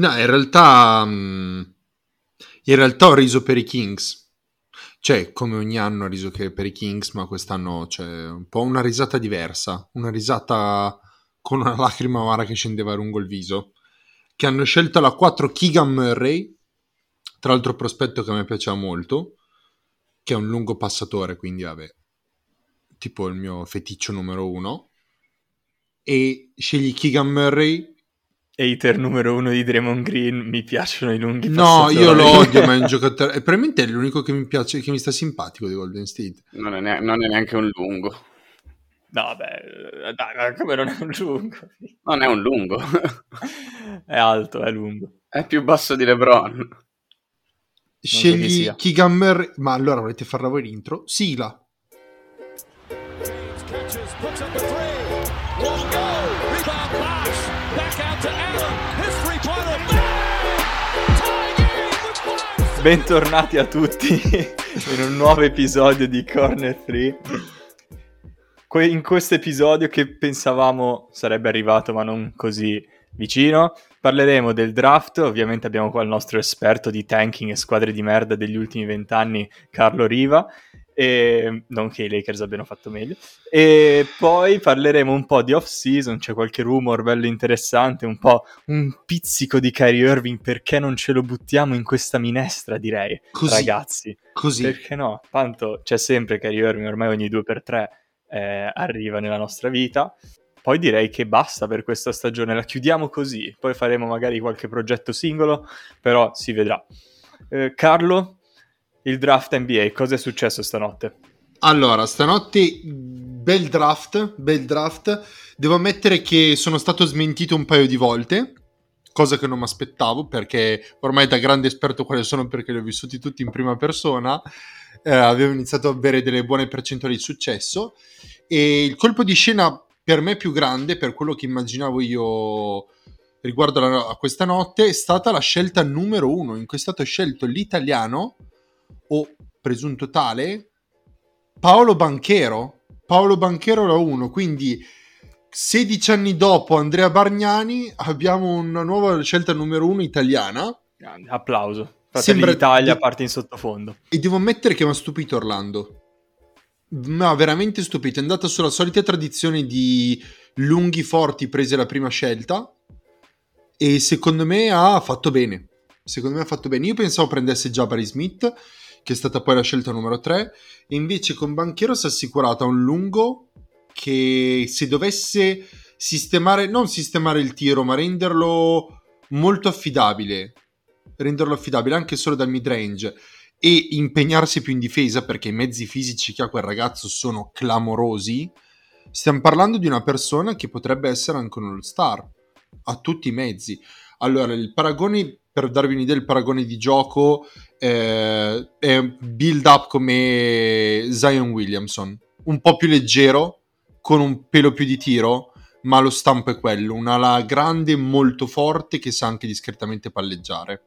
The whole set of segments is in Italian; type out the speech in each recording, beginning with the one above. No, in realtà ho riso per i Kings, cioè come ogni anno ho riso per i Kings, ma quest'anno c'è un po' una risata diversa, una risata con una lacrima amara che scendeva lungo il viso, che hanno scelto la 4 Keegan Murray, tra l'altro prospetto che a me piaceva molto, che è un lungo passatore, quindi vabbè, tipo il mio feticcio numero 1, e scegli Keegan Murray. Hater numero 1 di Draymond Green, mi piacciono i lunghi passatori. No, io lo odio, ma è un giocatore, e probabilmente è l'unico che mi piace, che mi sta simpatico di Golden State. Non è neanche un lungo. No, beh, dai, come non è un lungo? Non è un lungo. È alto, è lungo. È più basso di LeBron. Scegli Keegan Murray, ma allora volete farla voi l'intro? Sigla. Bentornati a tutti in un nuovo episodio di Corner 3. In questo episodio, che pensavamo sarebbe arrivato ma non così vicino, parleremo del draft. Ovviamente abbiamo qua il nostro esperto di tanking e squadre di merda degli ultimi 20 anni, Carlo Riva, e non che i Lakers abbiano fatto meglio, e poi parleremo un po' di off season, c'è qualche rumor bello interessante, un po' un pizzico di Kyrie Irving, perché non ce lo buttiamo in questa minestra, direi, così, ragazzi, così, perché no, tanto c'è sempre Kyrie Irving, ormai ogni 2x3 arriva nella nostra vita. Poi direi che basta per questa stagione, la chiudiamo così, poi faremo magari qualche progetto singolo, però si vedrà. Carlo, il draft NBA, cosa è successo stanotte? Allora, stanotte bel draft, devo ammettere che sono stato smentito un paio di volte, cosa che non mi aspettavo, perché ormai da grande esperto quale sono, perché li ho vissuti tutti in prima persona, avevo iniziato a avere delle buone percentuali di successo, e il colpo di scena per me più grande, per quello che immaginavo io riguardo a questa notte, è stata la scelta numero 1, in cui è stato scelto l'italiano, o presunto tale, Paolo Banchero la 1, quindi 16 anni dopo Andrea Bargnani abbiamo una nuova scelta numero 1 italiana. Grande, applauso. Fratelli d'Italia parte in sottofondo. E devo ammettere che mi ha stupito Orlando. No, veramente stupito, è andata sulla solita tradizione di lunghi forti prese la prima scelta, e secondo me ha fatto bene. Io pensavo prendesse Jabari Smith, che è stata poi la scelta numero 3, e invece con Banchero si è assicurata un lungo che, se dovesse non sistemare il tiro, ma renderlo affidabile anche solo dal midrange, e impegnarsi più in difesa, perché i mezzi fisici che ha quel ragazzo sono clamorosi. Stiamo parlando di una persona che potrebbe essere anche un all-star a tutti i mezzi. Allora, il paragone, per darvi un'idea, il paragone di gioco è build up come Zion Williamson, un po' più leggero, con un pelo più di tiro, ma lo stampo è quello, un'ala grande molto forte che sa anche discretamente palleggiare.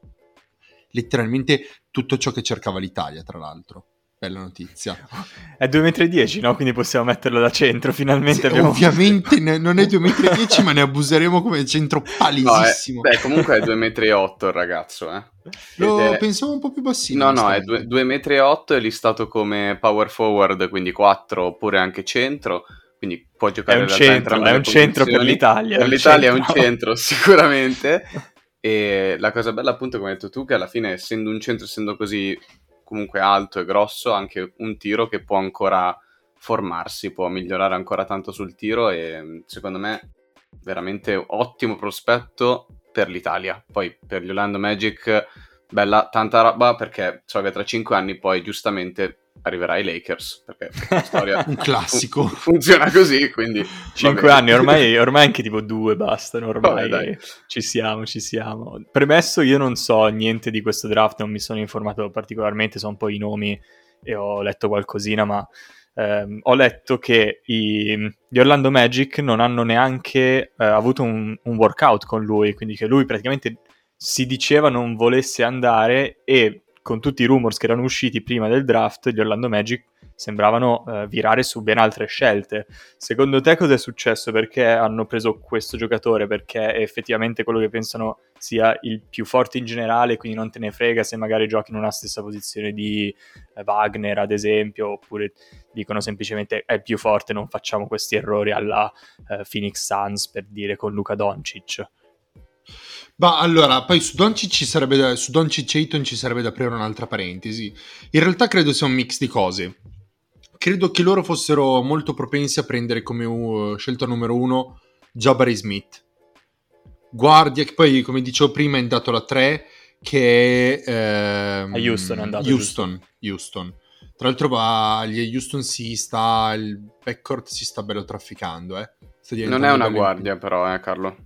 Letteralmente tutto ciò che cercava l'Italia, tra l'altro. Bella notizia. È 2,10 metri, no? Quindi possiamo metterlo da centro, finalmente. Sì, abbiamo... Ovviamente non è 2,10 metri, ma ne abuseremo come centro palisissimo. No, comunque è 2,8 metri il ragazzo, eh. Pensavo un po' più bassino. No, è 2,8 metri, è listato come power forward, quindi 4, oppure anche centro, quindi può giocare... È un centro per l'Italia. Per l'Italia è un centro, sicuramente. E la cosa bella, appunto, come hai detto tu, che alla fine, essendo un centro, essendo così... comunque alto e grosso, anche un tiro che può ancora formarsi, può migliorare ancora tanto sul tiro, e secondo me veramente ottimo prospetto per l'Italia. Poi per gli Orlando Magic bella tanta roba, perché so che tra 5 anni poi giustamente arriverà ai Lakers, perché la storia un classico funziona così, quindi 5 anni ormai anche tipo 2 bastano, ormai. Vabbè, ci siamo. Premesso, io non so niente di questo draft, non mi sono informato particolarmente, so un po' i nomi e ho letto qualcosina, ma ho letto che gli Orlando Magic non hanno neanche avuto un workout con lui, quindi che lui praticamente si diceva non volesse andare, e con tutti i rumors che erano usciti prima del draft, gli Orlando Magic sembravano virare su ben altre scelte. Secondo te cosa è successo? Perché hanno preso questo giocatore? Perché è effettivamente quello che pensano sia il più forte in generale, quindi non te ne frega se magari giochi in una stessa posizione di Wagner, ad esempio, oppure dicono semplicemente è più forte, non facciamo questi errori alla Phoenix Suns, per dire, con Luka Doncic? Ma allora, poi su Doncic e Ayton ci sarebbe da aprire un'altra parentesi. In realtà credo sia un mix di cose. Credo che loro fossero molto propensi a prendere come scelta numero 1 Jabari Smith, guardia che poi, come dicevo prima, è andato alla 3, che a Houston è andato. Houston. Tra l'altro agli Houston il backcourt si sta bello trafficando, eh. Non è una guardia però, Carlo.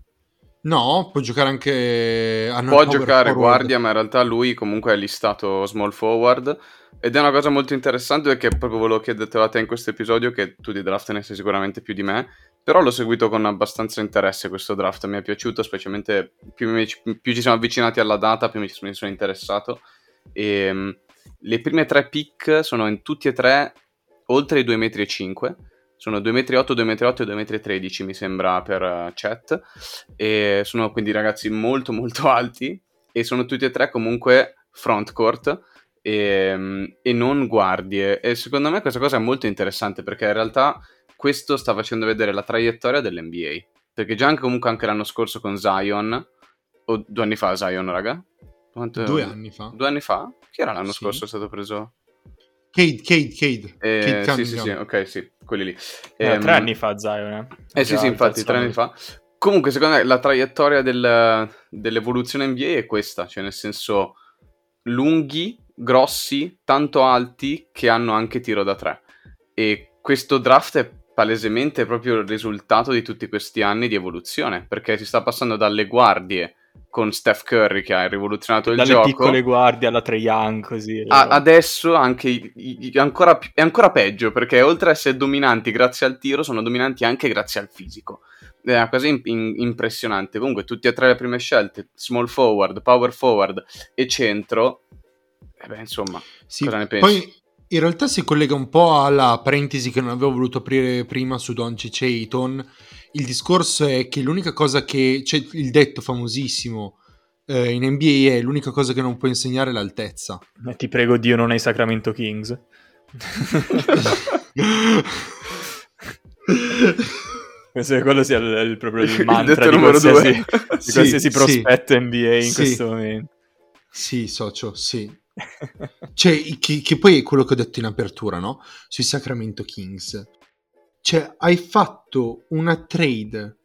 No, può giocare anche... Può giocare guardia, ma in realtà lui comunque è listato small forward. Ed è una cosa molto interessante, perché proprio volevo chiederti a te in questo episodio, che tu di draft ne sai sicuramente più di me, però l'ho seguito con abbastanza interesse questo draft, mi è piaciuto, specialmente più ci siamo avvicinati alla data, più mi sono interessato. E le prime 3 pick sono in tutti e 3 oltre i 2,5 metri. Sono 2,8 m, 2,8 m e 2,13 mi sembra per Chet, e sono quindi ragazzi molto molto alti, e sono tutti e 3 comunque frontcourt e non guardie, e secondo me questa cosa è molto interessante, perché in realtà questo sta facendo vedere la traiettoria dell'NBA, perché già anche l'anno scorso con Zion, o 2 anni fa Zion, raga? 2 anni fa? Chi era l'anno scorso è stato preso? Cade. Sì, ok, sì, quelli lì. 3 anni fa Zion, eh? Sì, infatti, 3 anni fa. Comunque, secondo me, la traiettoria dell'evoluzione NBA è questa, cioè nel senso lunghi, grossi, tanto alti, che hanno anche tiro da 3. E questo draft è palesemente proprio il risultato di tutti questi anni di evoluzione, perché si sta passando dalle guardie con Steph Curry, che ha rivoluzionato il gioco, dalle piccole guardie alla Trae Young, così adesso anche è ancora peggio, perché oltre a essere dominanti grazie al tiro, sono dominanti anche grazie al fisico. È una cosa impressionante. Comunque tutti e 3 le prime scelte, small forward, power forward e centro. Insomma, sì, cosa ne pensi? Poi in realtà si collega un po' alla parentesi che non avevo voluto aprire prima su Doncic e Ayton. Il discorso è che l'unica cosa che... c'è il detto famosissimo in NBA è: l'unica cosa che non può insegnare è l'altezza. Ma ti prego Dio non hai Sacramento Kings. Penso che quello sia il proprio il mantra di qualsiasi prospetto NBA in questo momento. Sì, socio, sì. Cioè, che poi è quello che ho detto in apertura, no? Sui Sacramento Kings. Cioè, hai fatto una trade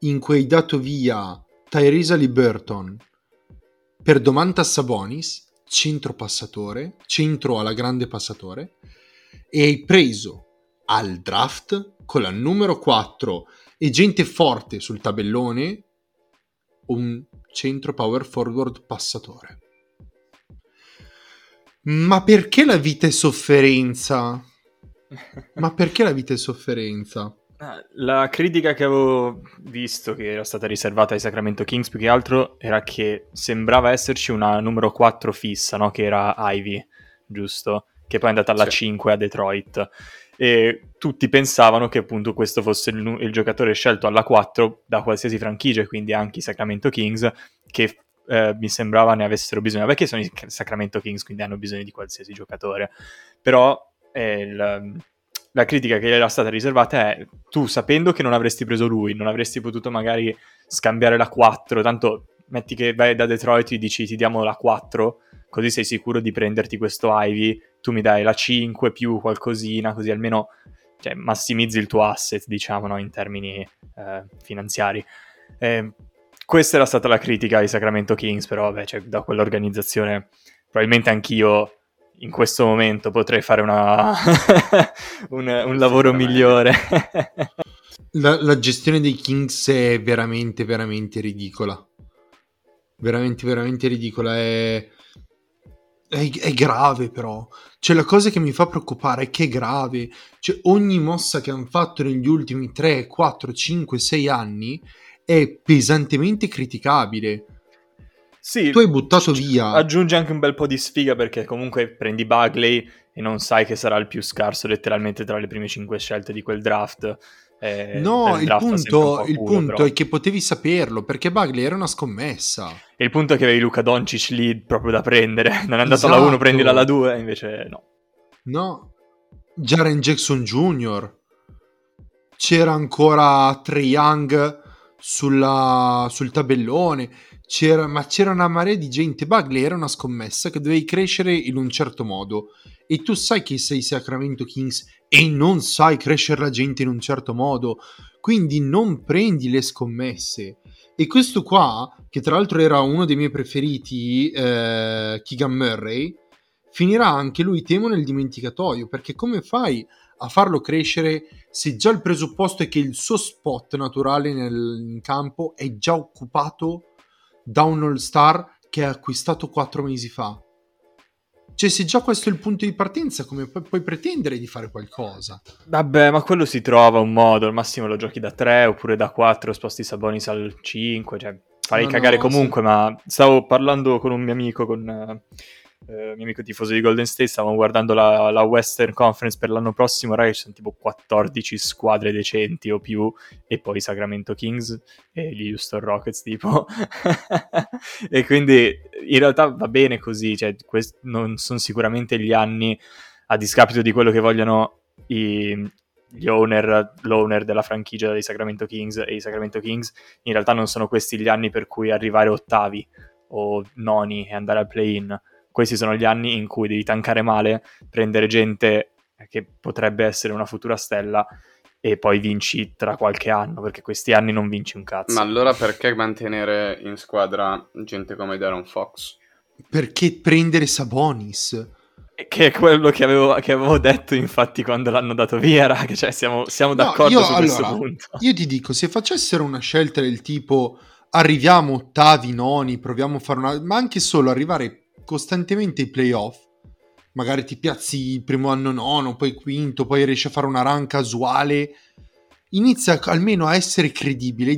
in cui hai dato via Tyrese Haliburton per Domantas Sabonis, centro alla grande passatore, e hai preso al draft con la numero 4 e gente forte sul tabellone un centro power forward passatore. Ma perché la vita è sofferenza? La critica che avevo visto che era stata riservata ai Sacramento Kings più che altro era che sembrava esserci una numero 4 fissa, no? Che era Ivy, giusto? Che poi è andata alla 5 a Detroit, e tutti pensavano che appunto questo fosse il giocatore scelto alla 4 da qualsiasi franchigia, quindi anche i Sacramento Kings, che mi sembrava ne avessero bisogno, perché sono i Sacramento Kings, quindi hanno bisogno di qualsiasi giocatore. Però la critica che era stata riservata è: tu, sapendo che non avresti preso lui, non avresti potuto magari scambiare la 4, tanto metti che vai da Detroit e dici ti diamo la 4, così sei sicuro di prenderti questo Ivy, tu mi dai la 5 più qualcosina, così almeno, cioè, massimizzi il tuo asset, diciamo, no? In termini finanziari. Questa era stata la critica ai Sacramento Kings, però vabbè, cioè, da quell'organizzazione probabilmente anch'io in questo momento potrei fare un lavoro migliore. La gestione dei Kings è veramente, veramente ridicola. Veramente, veramente ridicola. È grave, però. Cioè, la cosa che mi fa preoccupare è che è grave. Cioè, ogni mossa che hanno fatto negli ultimi 3, 4, 5, 6 anni è pesantemente criticabile. Sì, tu hai buttato via. Aggiunge anche un bel po' di sfiga, perché comunque prendi Bagley e non sai che sarà il più scarso letteralmente tra le prime 5 scelte di quel draft. No, il punto è che potevi saperlo, perché Bagley era una scommessa. E il punto è che avevi Luka Doncic lì proprio da prendere. Non è andato alla 1, prendila alla 2, invece no. No, Jaren Jackson Jr. C'era ancora Trae Young sul tabellone, c'era una marea di gente. Bagley era una scommessa che dovevi crescere in un certo modo, e tu sai che sei Sacramento Kings e non sai crescere la gente in un certo modo, quindi non prendi le scommesse. E questo qua, che tra l'altro era uno dei miei preferiti, Keegan Murray, finirà anche lui, temo, nel dimenticatoio, perché come fai a farlo crescere se già il presupposto è che il suo spot naturale in campo è già occupato da un all-star che ha acquistato 4 mesi fa? Cioè, se già questo è il punto di partenza, come puoi pretendere di fare qualcosa? Vabbè, ma quello si trova un modo, al massimo lo giochi da 3 oppure da 4, sposti Sabonis al 5, cioè farei cagare comunque, sì. Ma stavo parlando con un mio amico, mio amico tifoso di Golden State, stavamo guardando la Western Conference per l'anno prossimo. Ragazzi, ci sono tipo 14 squadre decenti o più, e poi Sacramento Kings e gli Houston Rockets tipo e quindi in realtà va bene così, cioè, non sono sicuramente gli anni, a discapito di quello che vogliono l'owner della franchigia dei Sacramento Kings e i Sacramento Kings, in realtà non sono questi gli anni per cui arrivare ottavi o noni e andare al play-in. Questi sono gli anni in cui devi tankare male, prendere gente che potrebbe essere una futura stella e poi vinci tra qualche anno, perché questi anni non vinci un cazzo. Ma allora perché mantenere in squadra gente come De'Aaron Fox? Perché prendere Sabonis? Che è quello che avevo detto, infatti, quando l'hanno dato via, raga, cioè siamo d'accordo questo punto. Io ti dico, se facessero una scelta del tipo arriviamo ottavi, noni, proviamo a fare ma anche solo arrivare costantemente i playoff, magari ti piazzi il primo anno nono, poi quinto, poi riesci a fare una run casuale, inizia almeno a essere credibile,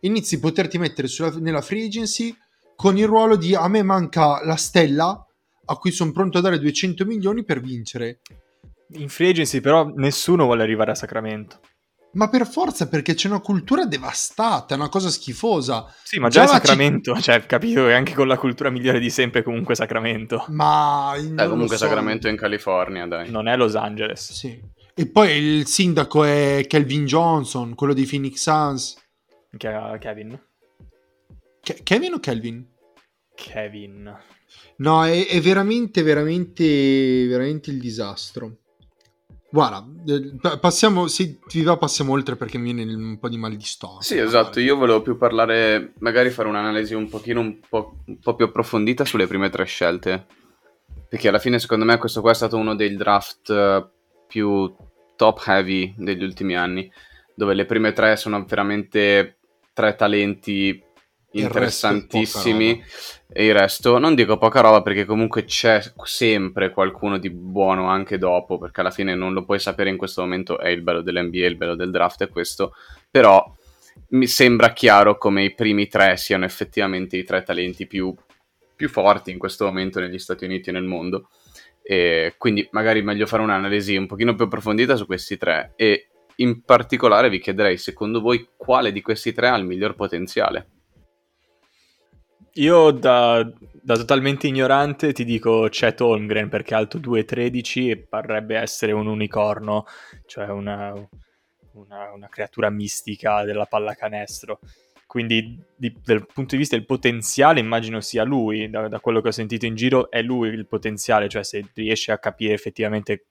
inizi a poterti mettere nella free agency con il ruolo di a me manca la stella a cui sono pronto a dare 200 milioni per vincere. In free agency però nessuno vuole arrivare a Sacramento. Ma per forza, perché c'è una cultura devastata, una cosa schifosa. Sì, ma già Sacramento, cioè, capito che anche con la cultura migliore di sempre comunque Sacramento. Ma comunque Sacramento è in California, dai. Non è Los Angeles. Sì. E poi il sindaco è Kelvin Johnson, quello dei Phoenix Suns. Kevin? Kevin o Kelvin? Kevin. No, è veramente, veramente, veramente il disastro. Guarda, passiamo, se ti va passiamo oltre, perché mi viene un po' di mal di stomaco. Sì, esatto, io volevo più parlare, magari fare un'analisi un po' più approfondita sulle prime 3 scelte, perché alla fine secondo me questo qua è stato uno dei draft più top heavy degli ultimi anni, dove le prime 3 sono veramente 3 talenti interessantissimi e il resto non dico poca roba, perché comunque c'è sempre qualcuno di buono anche dopo, perché alla fine non lo puoi sapere in questo momento, è il bello dell'NBA, il bello del draft è questo. Però mi sembra chiaro come i primi 3 siano effettivamente i 3 talenti più forti in questo momento negli Stati Uniti e nel mondo, e quindi magari meglio fare un'analisi un pochino più approfondita su questi 3, e in particolare vi chiederei, secondo voi, quale di questi 3 ha il miglior potenziale? Io da totalmente ignorante ti dico Chet Holmgren, perché è alto 2'13" e parrebbe essere un unicorno, cioè una creatura mistica della pallacanestro. Quindi dal punto di vista del potenziale immagino sia lui, da quello che ho sentito in giro è lui il potenziale, cioè se riesce a capire effettivamente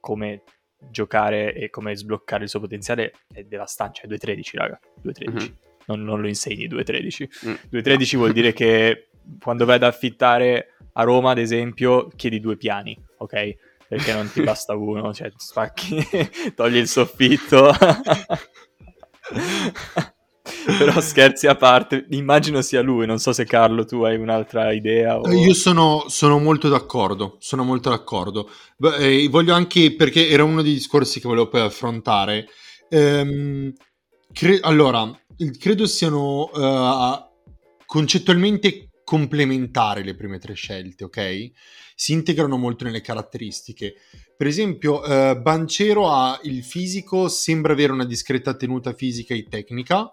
come giocare e come sbloccare il suo potenziale è devastante, cioè 2'13" raga, 2'13". Mm-hmm. Non lo insegni 2'13". 2'13" vuol dire che quando vai ad affittare a Roma, ad esempio, chiedi 2 piani, ok? Perché non ti basta uno, cioè spacchi, togli il soffitto. Però scherzi a parte, immagino sia lui, non so se Carlo tu hai un'altra idea o... Io sono molto d'accordo, voglio anche, perché era uno dei discorsi che volevo poi affrontare, allora credo siano concettualmente complementare le prime tre scelte, ok? Si integrano molto nelle caratteristiche. Per esempio, Banchero ha il fisico, sembra avere una discreta tenuta fisica e tecnica,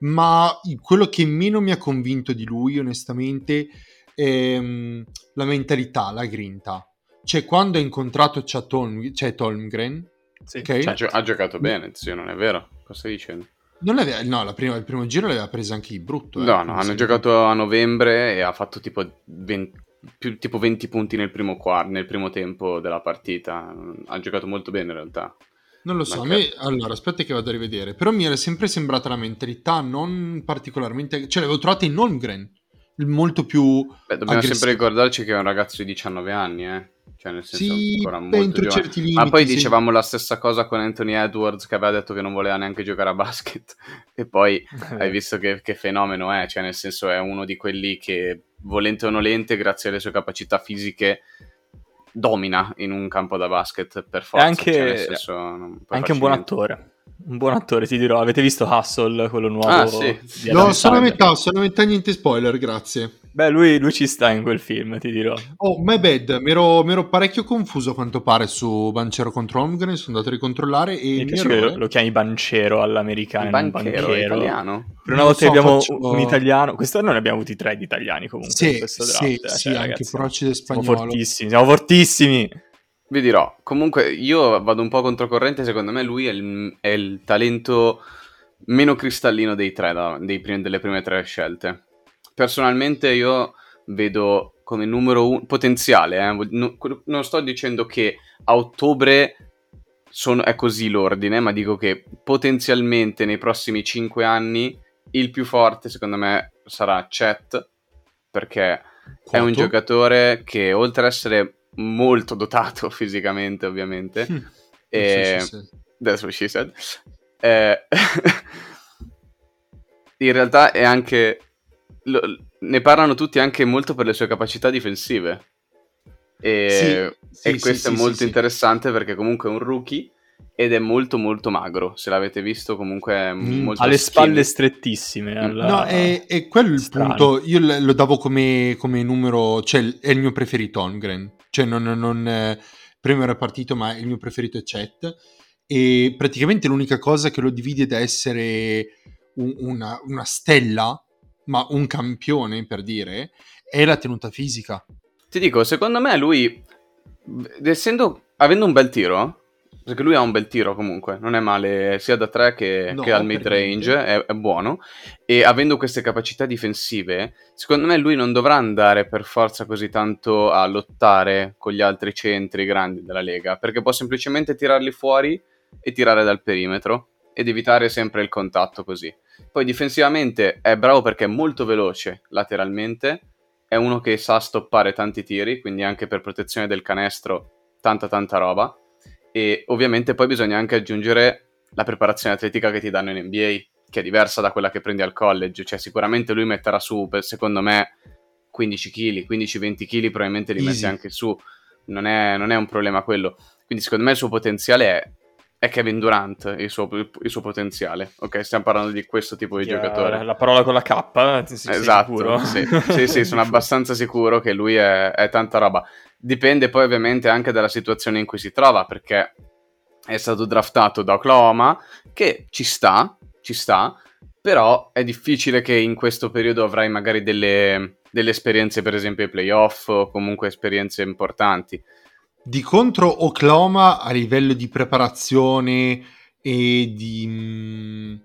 ma quello che meno mi ha convinto di lui, onestamente, è la mentalità, la grinta. Cioè, quando ha incontrato Chet Holmgren, sì, okay? Cioè, ha giocato bene, zio, non è vero? Cosa stai dicendo? Non l'aveva, no, il primo giro l'aveva presa anche di brutto. No, hanno giocato a novembre e ha fatto tipo 20 punti nel primo tempo della partita. Ha giocato molto bene in realtà. Non lo so, allora aspetta che vado a rivedere. Però mi era sempre sembrata la mentalità non particolarmente... Cioè l'avevo trovata in Holmgren, molto più dobbiamo aggressiva. Sempre ricordarci che è un ragazzo di 19 anni, Cioè nel senso sì, ancora molto giovane. Certi limiti, ma poi dicevamo la stessa cosa con Anthony Edwards, che aveva detto che non voleva neanche giocare a basket e poi hai visto che fenomeno è, cioè nel senso è uno di quelli che volente o nolente grazie alle sue capacità fisiche domina in un campo da basket per forza, anche, cioè nel senso, anche un buon attore. Un buon attore, ti dirò. Avete visto Hustle, quello nuovo? Ah, sì. No, solo a metà, niente spoiler, grazie. Beh, lui ci sta in quel film, ti dirò. Oh, my bad, mi ero parecchio confuso a quanto pare su Banchero contro Holmgren, sono andato a ricontrollare e lo chiami Banchero all'americano, Banchero. Italiano. Per una volta abbiamo un italiano, quest'anno ne abbiamo avuti 3 di italiani comunque in questo draft. Sì, ragazzi, anche Procida e spagnolo. Siamo fortissimi! Vi dirò, comunque io vado un po' controcorrente, secondo me lui è il talento meno cristallino dei tre, delle prime tre scelte. Personalmente io vedo come numero uno potenziale, non sto dicendo che a ottobre è così l'ordine, ma dico che potenzialmente nei prossimi 5 anni il più forte secondo me sarà Chet, perché è un giocatore che oltre ad essere molto dotato fisicamente ovviamente that's what she said in realtà è anche ne parlano tutti anche molto per le sue capacità difensive e questo è molto interessante perché comunque è un rookie ed è molto molto magro, se l'avete visto comunque molto ha le spalle strettissime no, è quello il punto, io lo davo come numero, cioè è il mio preferito Holmgren, cioè non prima era partito ma il mio preferito è Chet e praticamente l'unica cosa che lo divide da essere una stella ma un campione per dire è la tenuta fisica. Ti dico, secondo me lui avendo un bel tiro, perché lui ha un bel tiro comunque, non è male sia da 3 che al mid range, è buono, e avendo queste capacità difensive, secondo me lui non dovrà andare per forza così tanto a lottare con gli altri centri grandi della Lega, perché può semplicemente tirarli fuori e tirare dal perimetro ed evitare sempre il contatto così. Poi difensivamente è bravo perché è molto veloce lateralmente, è uno che sa stoppare tanti tiri, quindi anche per protezione del canestro tanta roba. E ovviamente poi bisogna anche aggiungere la preparazione atletica che ti danno in NBA, che è diversa da quella che prendi al college, cioè sicuramente lui metterà su, secondo me, 15 kg, 15-20 kg probabilmente li metti anche su, non è un problema quello. Quindi secondo me il suo potenziale è Kevin Durant, il suo potenziale, ok? Stiamo parlando di questo tipo di giocatore. La parola con la K, esatto, sei sicuro? Sì, sono abbastanza sicuro che lui è tanta roba. Dipende poi ovviamente anche dalla situazione in cui si trova, perché è stato draftato da Oklahoma, che ci sta, però è difficile che in questo periodo avrai magari delle esperienze, per esempio ai playoff, o comunque esperienze importanti. Di contro Oklahoma a livello di preparazione e di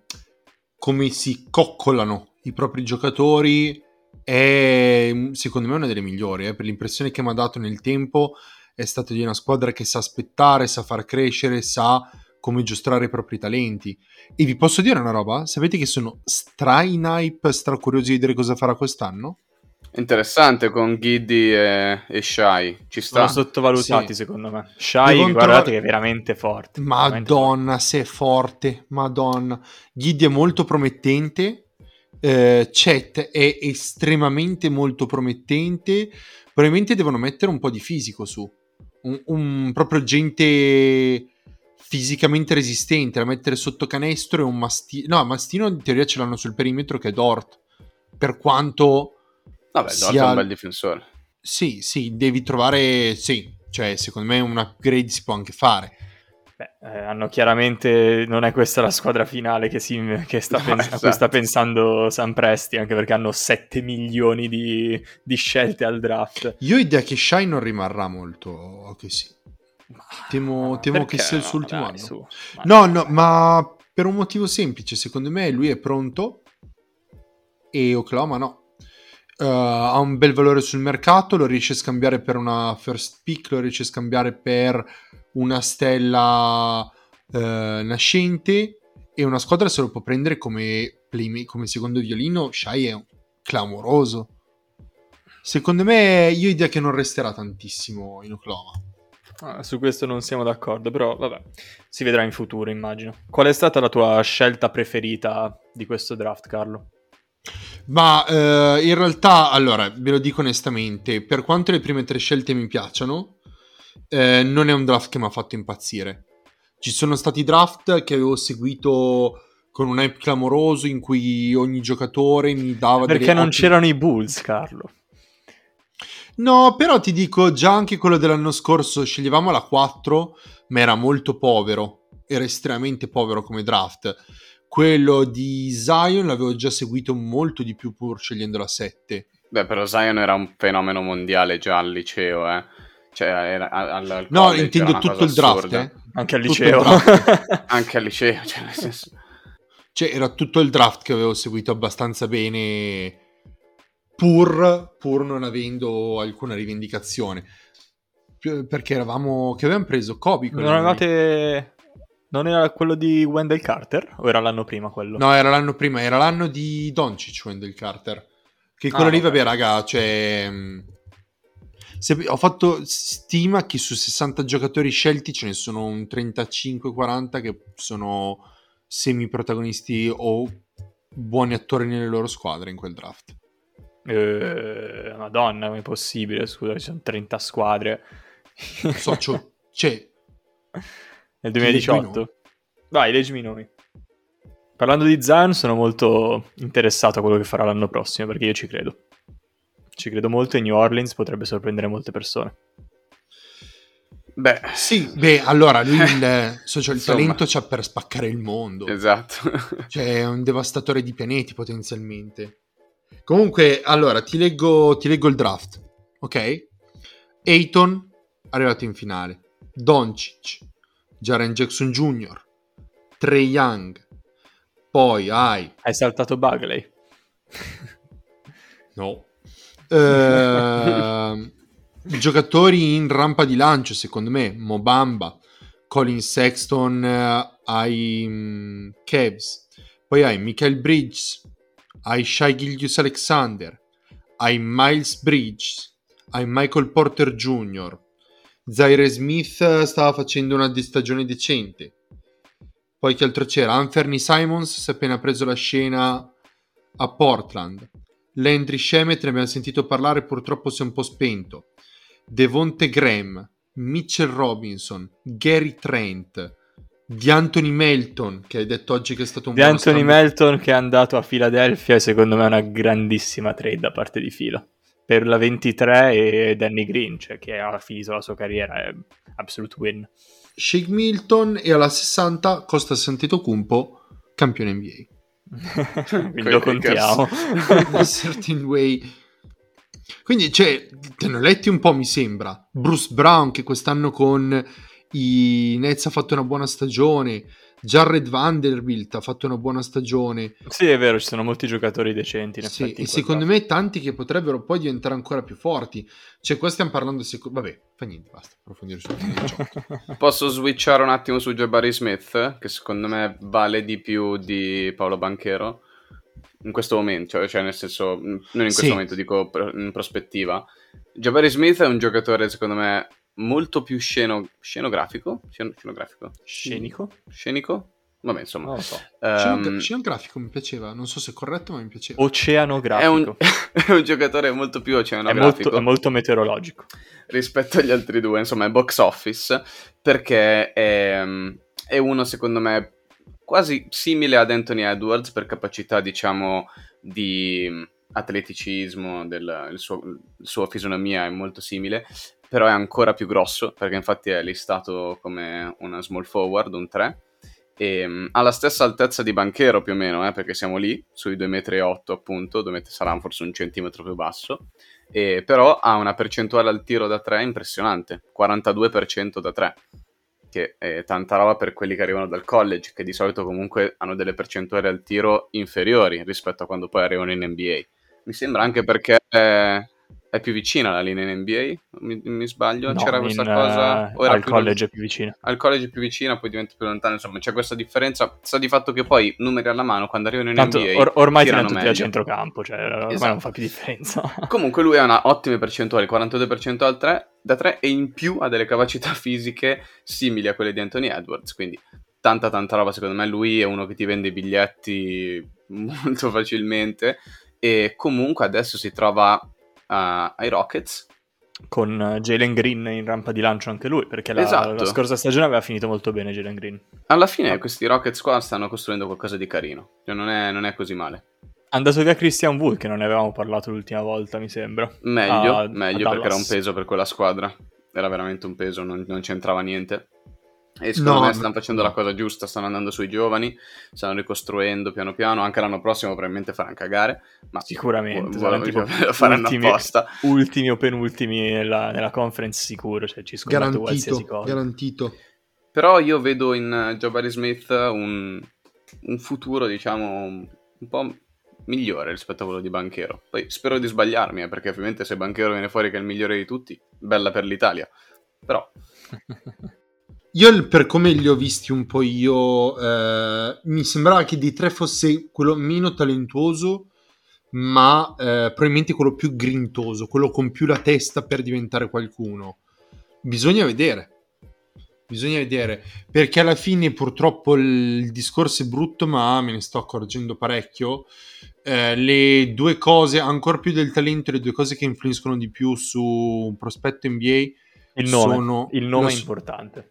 come si coccolano i propri giocatori è secondo me una delle migliori, per l'impressione che mi ha dato nel tempo è stata di una squadra che sa aspettare, sa far crescere, sa come giostrare i propri talenti. E vi posso dire una roba? Sapete che sono stracurioso di vedere cosa farà quest'anno? Interessante con Giddey e Shai, ci sta. Sono sottovalutati secondo me. Shai, guardate che è veramente forte. Madonna, se è forte, madonna. Giddey è molto promettente, Chet è estremamente molto promettente. Probabilmente devono mettere un po' di fisico su, un proprio gente fisicamente resistente, da mettere sotto canestro e un mastino. No, mastino in teoria ce l'hanno sul perimetro che è Dort, per quanto Vabbè, sia... è un bel difensore. Sì, sì, devi trovare... Sì, cioè secondo me un upgrade si può anche fare. Beh, hanno chiaramente... Non è questa la squadra finale che sta pensando, esatto. Sta pensando Sam Presti, anche perché hanno 7 milioni di scelte al draft. Io ho idea che Shai non rimarrà molto, che sì. Temo che sia il suo ultimo anno. Ma per un motivo semplice, secondo me lui è pronto e Oklahoma no. Ha un bel valore sul mercato, lo riesce a scambiare per una first pick, lo riesce a scambiare per una stella nascente, e una squadra se lo può prendere come secondo violino. Shai è clamoroso. Secondo me, io ho idea che non resterà tantissimo in Oklahoma. Ah, su questo non siamo d'accordo, però vabbè, si vedrà in futuro, immagino. Qual è stata la tua scelta preferita di questo draft, Carlo? Ma in realtà, allora, ve lo dico onestamente, per quanto le prime 3 scelte mi piacciono, non è un draft che mi ha fatto impazzire. Ci sono stati draft che avevo seguito con un hype clamoroso in cui ogni giocatore mi dava... Perché non c'erano i Bulls, Carlo? No, però ti dico, già anche quello dell'anno scorso sceglievamo la 4, ma era molto povero, era estremamente povero come draft. Quello di Zion l'avevo già seguito molto di più pur scegliendo la 7. Beh, però Zion era un fenomeno mondiale già al liceo, eh. Cioè, era al no, intendo tutto il draft, eh? Anche al liceo. Anche al liceo, cioè, nel senso... cioè, era tutto il draft che avevo seguito abbastanza bene, pur non avendo alcuna rivendicazione. Perché avevamo preso Kobe. Non avevate... Non era quello di Wendell Carter? O era l'anno prima quello? No, era l'anno prima, era l'anno di Doncic, Wendell Carter. Che quello lì, vabbè, raga, cioè... ho fatto stima che su 60 giocatori scelti ce ne sono un 35-40 che sono semi-protagonisti o buoni attori nelle loro squadre in quel draft. Madonna, com'è possibile? Scusa, ci sono 30 squadre. Socio, c'è... Nel 2018. Vai, leggimi noi. Parlando di Zion, sono molto interessato a quello che farà l'anno prossimo, perché io ci credo. Ci credo molto, e New Orleans potrebbe sorprendere molte persone. Beh, sì, allora, lui il talento c'ha per spaccare il mondo. Esatto. Cioè, è un devastatore di pianeti, potenzialmente. Comunque, allora, ti leggo il draft, ok? Ayton, arrivato in finale. Doncic. Jaren Jackson Jr., Trae Young, poi hai saltato Bagley? No. Giocatori in rampa di lancio, secondo me, Mo Bamba, Colin Sexton ai Cavs, poi hai Michael Bridges, hai Shai Gilgeous-Alexander, hai Miles Bridges, hai Michael Porter Jr., Zaire Smith stava facendo una stagione decente. Poi che altro c'era? Anthony Simons si è appena preso la scena a Portland. Landry Shamet ne abbiamo sentito parlare, purtroppo si è un po' spento. Devonte Graham, Mitchell Robinson, Gary Trent, D'Anthony Melton, che hai detto oggi che è stato un buon D'Anthony Melton, che è andato a Philadelphia, e secondo me è una grandissima trade da parte di Phila. Per la 23 e Danny Green, cioè, che ha finito la sua carriera, è absolute win. Shake Milton, e alla 60 Costas Antetokounmpo, campione NBA. Quindi lo contiamo. A certain way. Quindi, cioè, te ne ho letti un po', mi sembra. Bruce Brown, che quest'anno con i Nets ha fatto una buona stagione. Jared Vanderbilt ha fatto una buona stagione. Sì, è vero, ci sono molti giocatori decenti. Sì, e secondo me tanti che potrebbero poi diventare ancora più forti. Cioè, qua stiamo parlando... Vabbè, fa niente, basta approfondire su tutto. Posso switchare un attimo su Jabari Smith, che secondo me vale di più di Paolo Banchero in questo momento, cioè nel senso... Non in questo momento, dico in prospettiva. Jabari Smith è un giocatore, secondo me... molto più scenico, vabbè, insomma, non lo so. Scenografico mi piaceva, non so se è corretto, ma mi piaceva. Oceanografico. È un giocatore molto più oceanografico, è molto meteorologico rispetto agli altri due, insomma, è box office, perché è uno, secondo me, quasi simile ad Anthony Edwards per capacità, diciamo, di atleticismo, la sua fisonomia è molto simile, però è ancora più grosso, perché infatti è listato come una small forward, un 3, e ha la stessa altezza di Banchero più o meno, perché siamo lì, sui 2,8 metri appunto, sarà forse un centimetro più basso, e però ha una percentuale al tiro da 3 impressionante, 42% da 3, che è tanta roba per quelli che arrivano dal college, che di solito comunque hanno delle percentuali al tiro inferiori rispetto a quando poi arrivano in NBA. Mi sembra anche perché è più vicina la linea in NBA, mi sbaglio? No, c'era questa cosa? O era al college è più vicina. Al college è più vicina, poi diventa più lontana, insomma c'è questa differenza. Sta di fatto che poi, numeri alla mano, quando arrivano in NBA... Ormai tirano tutti a centrocampo, cioè ormai esatto. Non fa più differenza. Comunque lui ha una ottima percentuale, 42% da 3, e in più ha delle capacità fisiche simili a quelle di Anthony Edwards, quindi tanta roba. Secondo me lui è uno che ti vende i biglietti molto facilmente, e comunque adesso si trova... ai Rockets con Jalen Green in rampa di lancio anche lui, perché la scorsa stagione aveva finito molto bene Jalen Green. Alla fine questi Rockets qua stanno costruendo qualcosa di carino, cioè non è così male. Andato via Christian Wood, che non ne avevamo parlato l'ultima volta mi sembra, meglio perché era un peso per quella squadra, era veramente un peso, non c'entrava niente, e secondo me stanno facendo la cosa giusta, stanno andando sui giovani, stanno ricostruendo piano piano. Anche l'anno prossimo probabilmente faranno cagare, ma sicuramente faranno apposta, ultimi o penultimi nella conference sicuro, cioè ci scontate qualsiasi cosa, garantito. Però io vedo in Jabari Smith un futuro diciamo un po' migliore rispetto a quello di Banchero. Poi spero di sbagliarmi, perché ovviamente se Banchero viene fuori che è il migliore di tutti, bella per l'Italia, però Io per come li ho visti un po' io, mi sembrava che di tre fosse quello meno talentuoso, ma probabilmente quello più grintoso, quello con più la testa per diventare qualcuno. Bisogna vedere, perché alla fine purtroppo il discorso è brutto, ma me ne sto accorgendo parecchio. Le due cose, ancora più del talento, le due cose che influiscono di più su un prospetto NBA, il nome è importante.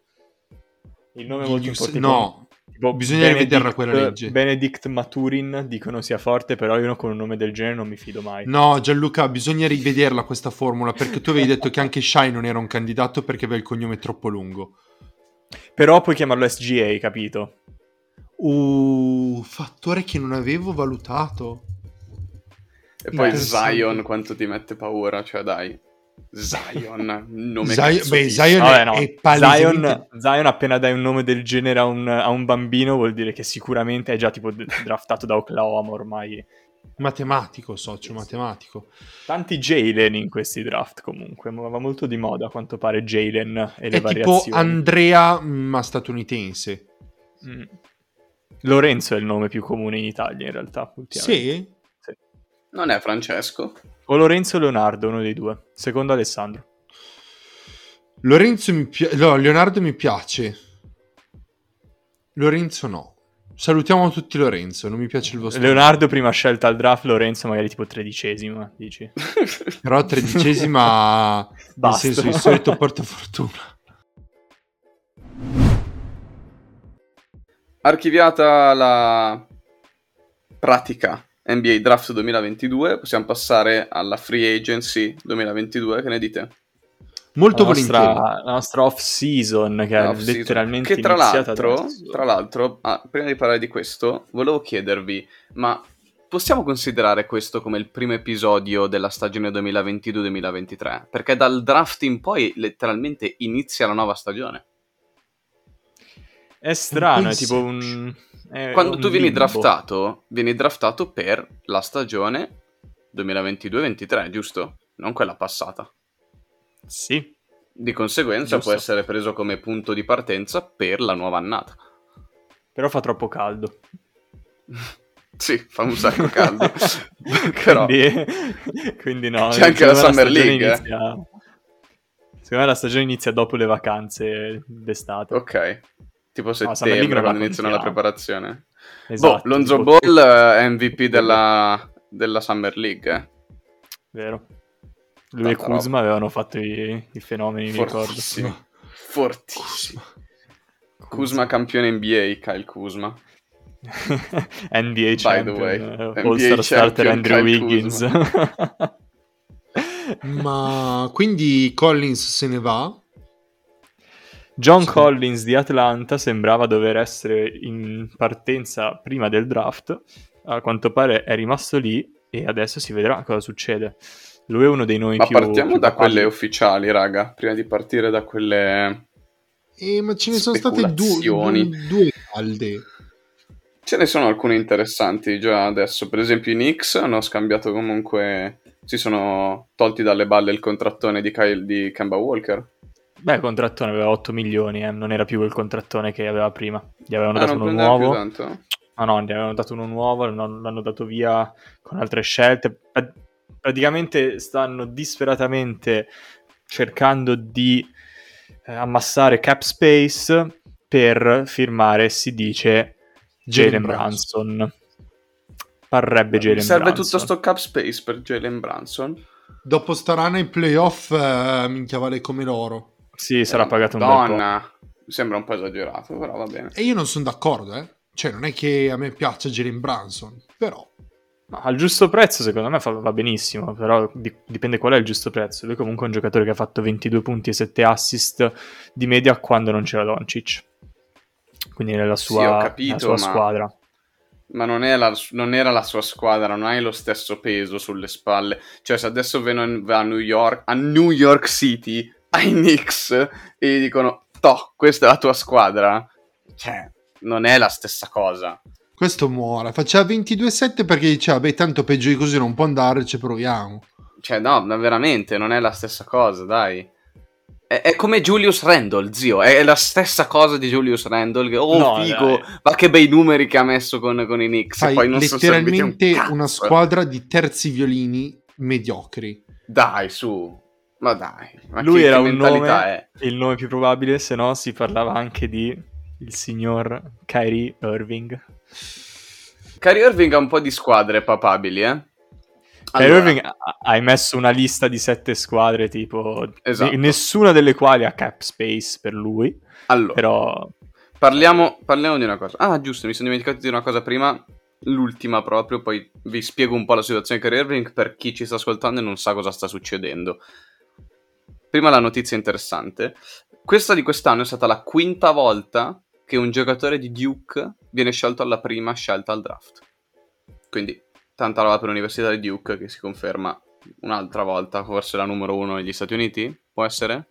Il nome è molto importante. No, tipo bisogna rivederla quella legge. Benedict Maturin dicono sia forte, però io con un nome del genere non mi fido mai. No, Gianluca, bisogna rivederla questa formula, perché tu avevi detto che anche Shai non era un candidato perché aveva il cognome troppo lungo. Però puoi chiamarlo SGA, capito? Fattore che non avevo valutato. E poi Zion, quanto ti mette paura, cioè dai. Zion, nome Zion vabbè, no. È palesemente... Zion appena dai un nome del genere a un bambino vuol dire che sicuramente è già tipo draftato da Oklahoma ormai. Matematico, socio, matematico. Tanti Jalen in questi draft comunque, ma va molto di moda a quanto pare Jalen e le variazioni. È tipo Andrea ma statunitense. Mm. Lorenzo è il nome più comune in Italia in realtà. Sì? Non è Francesco o Lorenzo Leonardo, uno dei due, secondo Alessandro. Leonardo mi piace, Lorenzo no. Salutiamo tutti Lorenzo, non mi piace il vostro Leonardo nome. Prima scelta al draft, Lorenzo magari tipo 13ª, dici? Però 13ª nel senso di solito porta fortuna. Archiviata la pratica NBA Draft 2022, possiamo passare alla Free Agency 2022, che ne dite? Molto volentieri. La nostra off-season, che è letteralmente che tra l'altro prima di parlare di questo, volevo chiedervi, ma possiamo considerare questo come il primo episodio della stagione 2022-2023? Perché dal draft in poi letteralmente inizia la nuova stagione. È strano, è tipo un... Quando tu vieni draftato per la stagione 2022-23, giusto? Non quella passata. Sì. Di conseguenza giusto. Può essere preso come punto di partenza per la nuova annata. Però fa troppo caldo. Sì, fa un sacco caldo. Però... quindi no. C'è anche la Summer League. Secondo me la stagione inizia dopo le vacanze d'estate. Ok. Tipo settembre, quando iniziano la preparazione. Esatto, Lonzo tipo... Ball è MVP della Summer League. Vero. Lui e Kuzma avevano fatto i fenomeni, fortissimo. Mi ricordo. Fortissimo. Kuzma campione NBA, Kyle Kuzma. NBA champion, by the way. All-Star starter Andrew Wiggins. Ma quindi Collins se ne va? John Collins di Atlanta sembrava dover essere in partenza prima del draft, a quanto pare è rimasto lì e adesso si vedrà cosa succede. Lui è uno dei nomi più... Ma partiamo da quelle ufficiali, raga, prima di partire da quelle... ma ce ne sono state due calde. Ce ne sono alcune interessanti già adesso. Per esempio i Knicks hanno scambiato comunque... Si sono tolti dalle balle il contrattone di Kemba Walker. Beh, il contrattone aveva 8 milioni, non era più il contrattone che aveva prima. Gli avevano dato uno nuovo. No, gli avevano dato uno nuovo, l'hanno dato via con altre scelte. Praticamente stanno disperatamente cercando di ammassare cap space per firmare, si dice, Jalen Brunson. Parrebbe Jalen Brunson. Serve tutto sto cap space per Jalen Brunson? Dopo starà nei playoff, minchia, vale come l'oro. Sì, sarà pagato un bel po'. Mi sembra un po' esagerato, però va bene. E io non sono d'accordo, Cioè, non è che a me piaccia Jalen Brunson, però... Ma al giusto prezzo, secondo me, va benissimo, però dipende qual è il giusto prezzo. Lui comunque è un giocatore che ha fatto 22 punti e 7 assist di media quando non c'era Doncic. Quindi nella sua, sì, ho capito, nella sua squadra. Ma non era la sua squadra, non hai lo stesso peso sulle spalle. Cioè, se adesso va a New York City, ai Knicks, e gli dicono, toh, questa è la tua squadra, cioè, non è la stessa cosa. Questo muore, faceva 22-7 perché diceva, beh, tanto peggio di così non può andare, ci proviamo. Cioè, no, veramente, non è la stessa cosa, dai. È come Julius Randle, zio, è la stessa cosa di Julius Randle. Che, no, figo, dai. Ma che bei numeri che ha messo con i Knicks. Fai, poi non letteralmente una squadra di terzi violini mediocri. Dai, su. Ma dai. Ma lui era un nome, è il nome più probabile, se no si parlava anche di il signor Kyrie Irving. Kyrie Irving ha un po' di squadre papabili, Kyrie Irving hai messo una lista di 7 squadre, tipo, esatto. Nessuna delle quali ha cap space per lui. Allora, però... parliamo di una cosa. Ah, giusto, mi sono dimenticato di una cosa prima, l'ultima proprio, poi vi spiego un po' la situazione di Kyrie Irving per chi ci sta ascoltando e non sa cosa sta succedendo. Prima la notizia interessante. Questa di quest'anno è stata la quinta volta che un giocatore di Duke viene scelto alla prima scelta al draft. Quindi, tanta roba per l'università di Duke, che si conferma un'altra volta, forse la numero 1 negli Stati Uniti, può essere?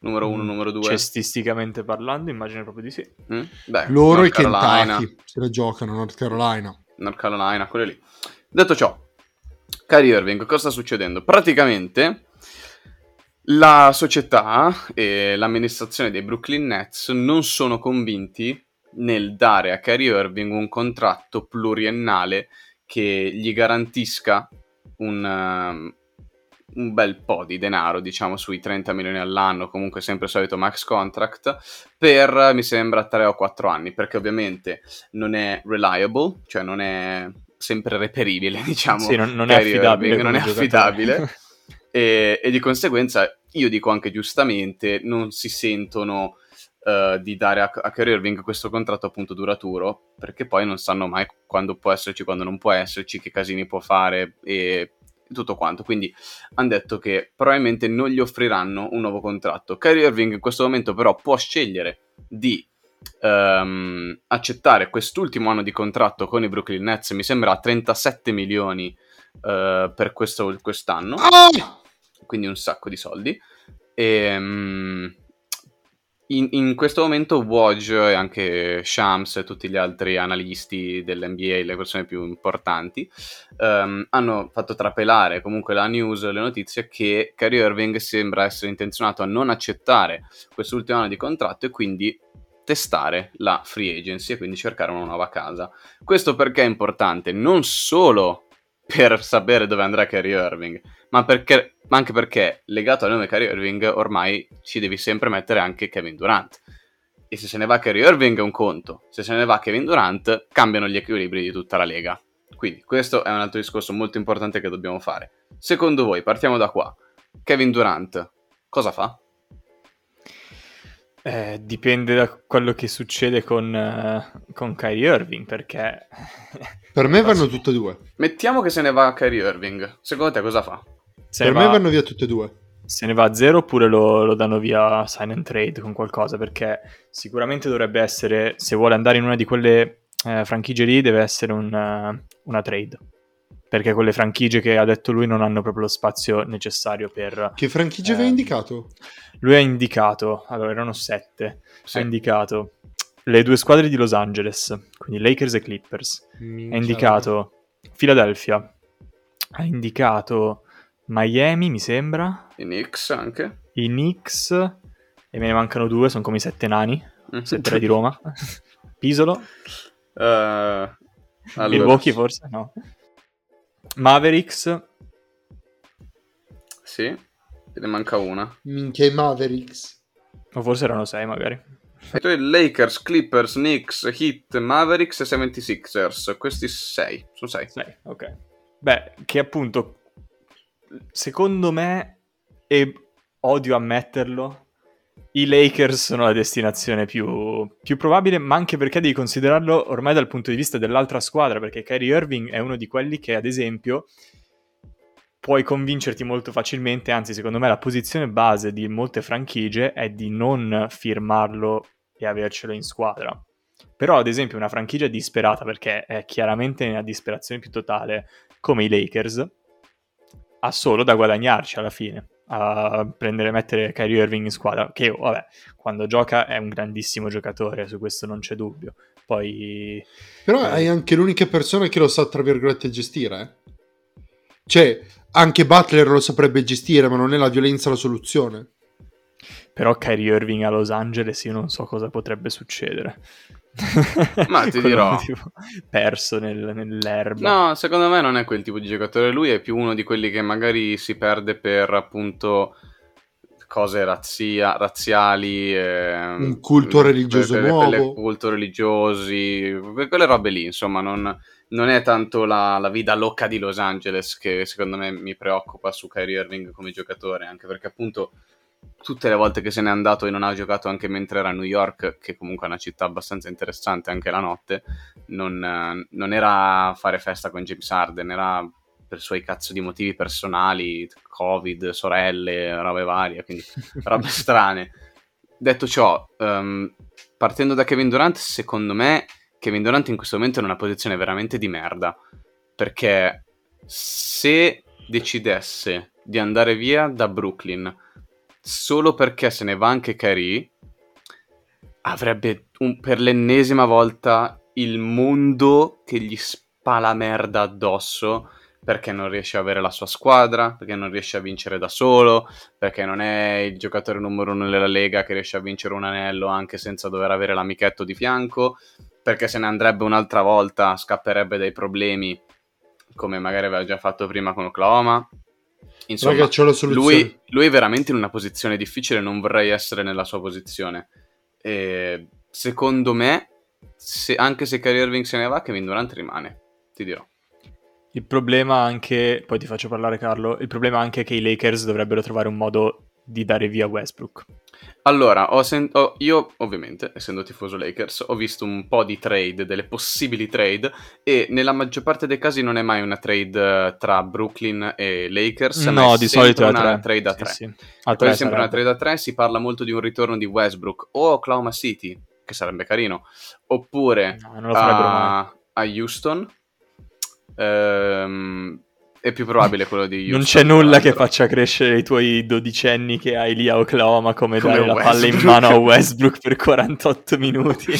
Numero 1, numero 2? Cestisticamente parlando, immagino proprio di sì. Beh, loro e Kentucky se la giocano, North Carolina, quello lì. Detto ciò, Kyrie Irving, cosa sta succedendo? Praticamente... La società e l'amministrazione dei Brooklyn Nets non sono convinti nel dare a Kyrie Irving un contratto pluriennale che gli garantisca un bel po' di denaro, diciamo sui 30 milioni all'anno, comunque sempre il solito max contract, per mi sembra 3 o 4 anni, perché ovviamente non è reliable, cioè non è sempre reperibile, diciamo. Sì, non è affidabile. Non è affidabile. E di conseguenza, io dico anche giustamente, non si sentono di dare a Kyrie Irving questo contratto appunto duraturo, perché poi non sanno mai quando può esserci, quando non può esserci, che casini può fare e tutto quanto. Quindi hanno detto che probabilmente non gli offriranno un nuovo contratto. Kyrie Irving in questo momento però può scegliere di accettare quest'ultimo anno di contratto con i Brooklyn Nets, mi sembra 37 milioni per quest'anno. Ah! Quindi un sacco di soldi. E, in questo momento Woj e anche Shams e tutti gli altri analisti dell'NBA, le persone più importanti, hanno fatto trapelare comunque la news, le notizie, che Kyrie Irving sembra essere intenzionato a non accettare quest'ultimo anno di contratto e quindi testare la free agency e quindi cercare una nuova casa. Questo perché è importante non solo per sapere dove andrà Kyrie Irving, ma anche perché legato al nome Kyrie Irving ormai ci devi sempre mettere anche Kevin Durant, e se se ne va Kyrie Irving è un conto, se se ne va Kevin Durant cambiano gli equilibri di tutta la lega. Quindi questo è un altro discorso molto importante che dobbiamo fare. Secondo voi, partiamo da qua, Kevin Durant cosa fa? Dipende da quello che succede con Kyrie Irving, perché... Per me vanno tutte e due. Mettiamo che se ne va Kyrie Irving, secondo te cosa fa? Per me vanno via tutte e due. Se ne va a zero oppure lo danno via sign and trade con qualcosa, perché sicuramente dovrebbe essere, se vuole andare in una di quelle franchigie lì, deve essere una trade. Perché quelle franchigie che ha detto lui non hanno proprio lo spazio necessario per... Che franchigie aveva indicato? Lui ha indicato, allora erano 7, sì. Ha indicato le due squadre di Los Angeles, quindi Lakers e Clippers. Minchia. Ha indicato Philadelphia, ha indicato Miami, mi sembra. I Knicks anche. I Knicks, e me ne mancano 2, sono come i 7 nani, 7 di Roma. Pisolo. Allora. Milwaukee forse, no. Mavericks. Sì, ne manca una. Minchia, i Mavericks. O forse erano 6 magari. E tu Lakers, Clippers, Knicks, Heat, Mavericks e 76ers. Questi 6, sono 6. 6, ok. Beh, che appunto... Secondo me, e odio ammetterlo, i Lakers sono la destinazione più probabile, ma anche perché devi considerarlo ormai dal punto di vista dell'altra squadra, perché Kyrie Irving è uno di quelli che, ad esempio, puoi convincerti molto facilmente, anzi secondo me la posizione base di molte franchigie è di non firmarlo e avercelo in squadra. Però ad esempio una franchigia disperata, perché è chiaramente nella disperazione più totale, come i Lakers, ha solo da guadagnarci alla fine a mettere Kyrie Irving in squadra, che vabbè, quando gioca è un grandissimo giocatore, su questo non c'è dubbio. Poi però è anche l'unica persona che lo sa tra virgolette gestire, eh? Cioè anche Butler lo saprebbe gestire, ma non è la violenza la soluzione. Però Kyrie Irving a Los Angeles io non so cosa potrebbe succedere. Ma ti dirò, perso nell'erba. No, secondo me non è quel tipo di giocatore. Lui è più uno di quelli che magari si perde per appunto cose razziali, un culto religioso nuovo, per culto religiosi, per quelle robe lì, insomma. Non è tanto la vita locca di Los Angeles che secondo me mi preoccupa su Kyrie Irving come giocatore, anche perché appunto tutte le volte che se n'è andato e non ha giocato anche mentre era a New York, che comunque è una città abbastanza interessante anche la notte, non era fare festa con James Harden, era per suoi cazzo di motivi personali, Covid, sorelle, robe varie, quindi robe strane. Detto ciò, partendo da Kevin Durant, secondo me Kevin Durant in questo momento è in una posizione veramente di merda, perché se decidesse di andare via da Brooklyn solo perché se ne va anche Kyrie, avrebbe per l'ennesima volta il mondo che gli spala merda addosso, perché non riesce a avere la sua squadra, perché non riesce a vincere da solo, perché non è il giocatore numero 1 della Lega che riesce a vincere un anello anche senza dover avere l'amichetto di fianco, perché se ne andrebbe un'altra volta, scapperebbe dai problemi come magari aveva già fatto prima con Oklahoma. Insomma, raga, c'ho la soluzione. Lui è veramente in una posizione difficile, non vorrei essere nella sua posizione. E secondo me, anche se Kyrie Irving se ne va, Kevin Durant rimane, ti dirò. Il problema anche, poi ti faccio parlare Carlo, il problema anche è che i Lakers dovrebbero trovare un modo di dare via Westbrook. Allora, io ovviamente, essendo tifoso Lakers, ho visto un po' di trade, delle possibili trade, e nella maggior parte dei casi non è mai una trade tra Brooklyn e Lakers, no, di solito è una trade a 3. Sì. È sempre una trade a 3, si parla molto di un ritorno di Westbrook o Oklahoma City, che sarebbe carino, oppure no, a Houston. È più probabile quello di Houston. Non c'è nulla che faccia crescere i tuoi 12enni che hai lì a Oklahoma come dare la palla in mano a Westbrook per 48 minuti.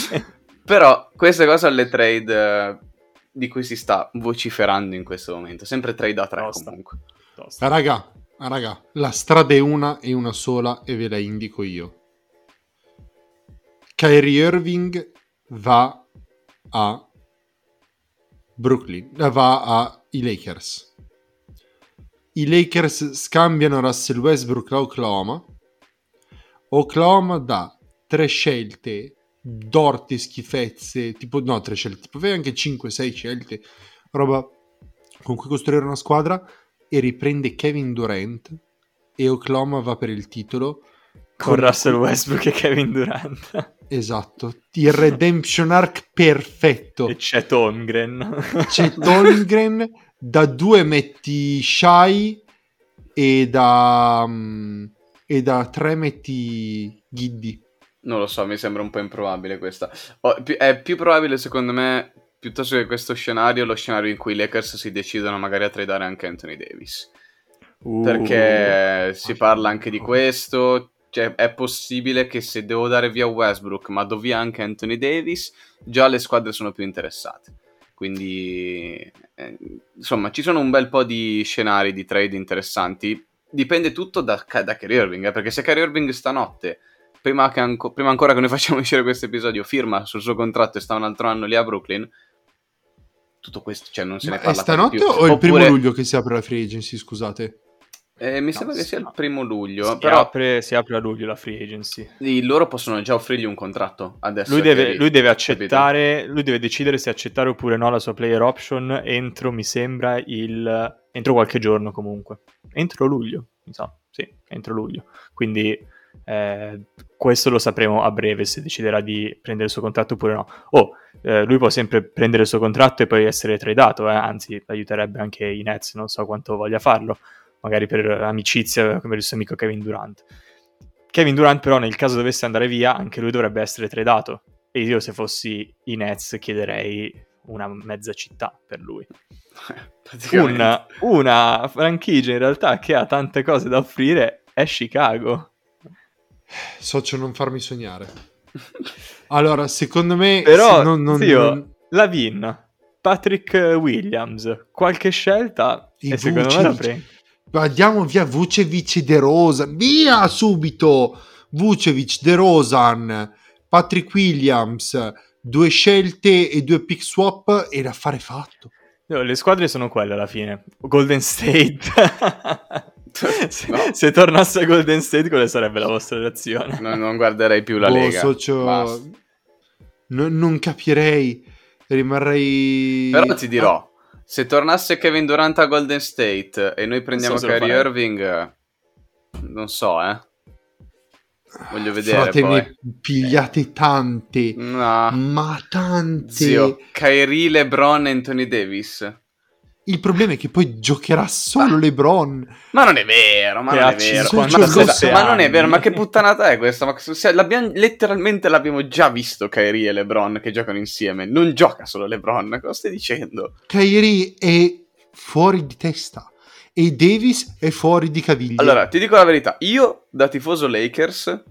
Però queste cose sono le trade di cui si sta vociferando in questo momento. Sempre trade a 3 comunque. Raga, la strada è una e una sola e ve la indico io. Kyrie Irving va a Brooklyn, va ai Lakers. I Lakers scambiano Russell Westbrook a Oklahoma. Oklahoma dà 3 scelte d'orte schifezze, tipo no, 3 scelte, tipo anche 5-6 scelte, roba con cui costruire una squadra, e riprende Kevin Durant e Oklahoma va per il titolo con Russell Westbrook e Kevin Durant. Esatto, il redemption arc perfetto. E Chet Holmgren. Chet Holmgren, da 2 metti Shai e da 3 metti Giddey. Non lo so, mi sembra un po' improbabile questa. È più probabile, secondo me, piuttosto che questo scenario, lo scenario in cui i Lakers si decidono magari a tradare anche Anthony Davis. Perché si parla anche di questo. Cioè, è possibile che se devo dare via Westbrook ma do via anche Anthony Davis, già le squadre sono più interessate. Quindi, insomma, ci sono un bel po' di scenari di trade interessanti. Dipende tutto da Kyrie Irving, perché se Kyrie Irving stanotte, prima ancora che noi facciamo uscire questo episodio, firma sul suo contratto e sta un altro anno lì a Brooklyn, tutto questo, cioè, non se ne parla più. È stanotte o il primo luglio che si apre la free agency, scusate? Mi sembra che sia il primo luglio. Si apre a luglio la free agency. Loro possono già offrirgli un contratto adesso. Lui deve accettare, capito? Lui deve decidere se accettare oppure no la sua player option entro qualche giorno comunque. Entro luglio, insomma, sì, entro luglio. Quindi questo lo sapremo a breve, se deciderà di prendere il suo contratto oppure no. Lui può sempre prendere il suo contratto e poi essere tradato, anzi aiuterebbe anche i Nets, non so quanto voglia farlo, magari per amicizia come il suo amico Kevin Durant. Kevin Durant però, nel caso dovesse andare via, anche lui dovrebbe essere tradato, e io, se fossi i Nets, chiederei una mezza città per lui. Una franchigia in realtà che ha tante cose da offrire è Chicago. Socio, non farmi sognare. Allora, secondo me però, Lavin, Patrick Williams, qualche scelta e secondo me la prende. Andiamo via Vucevic, De Rosan, via subito. Vucevic, De Rosan, Patrick Williams, 2 scelte e 2 pick swap e l'affare fatto. Le squadre sono quelle alla fine. Golden State. Se tornasse a Golden State, quale sarebbe la vostra reazione? Non guarderei più la Lega, socio, non capirei, rimarrei. Però ti dirò, se tornasse Kevin Durant a Golden State e noi prendiamo Kyrie Irving, non so, voglio vedere. Fatemi poi. Pigliate tante, no. Ma tante, zio. Kyrie, LeBron e Anthony Davis. Il problema è che poi giocherà solo LeBron. Ma non è vero, ma non è vero, ma che puttanata è questa? Ma letteralmente l'abbiamo già visto Kyrie e LeBron che giocano insieme. Non gioca solo LeBron, cosa stai dicendo? Kyrie è fuori di testa e Davis è fuori di caviglia. Allora, ti dico la verità, io da tifoso Lakers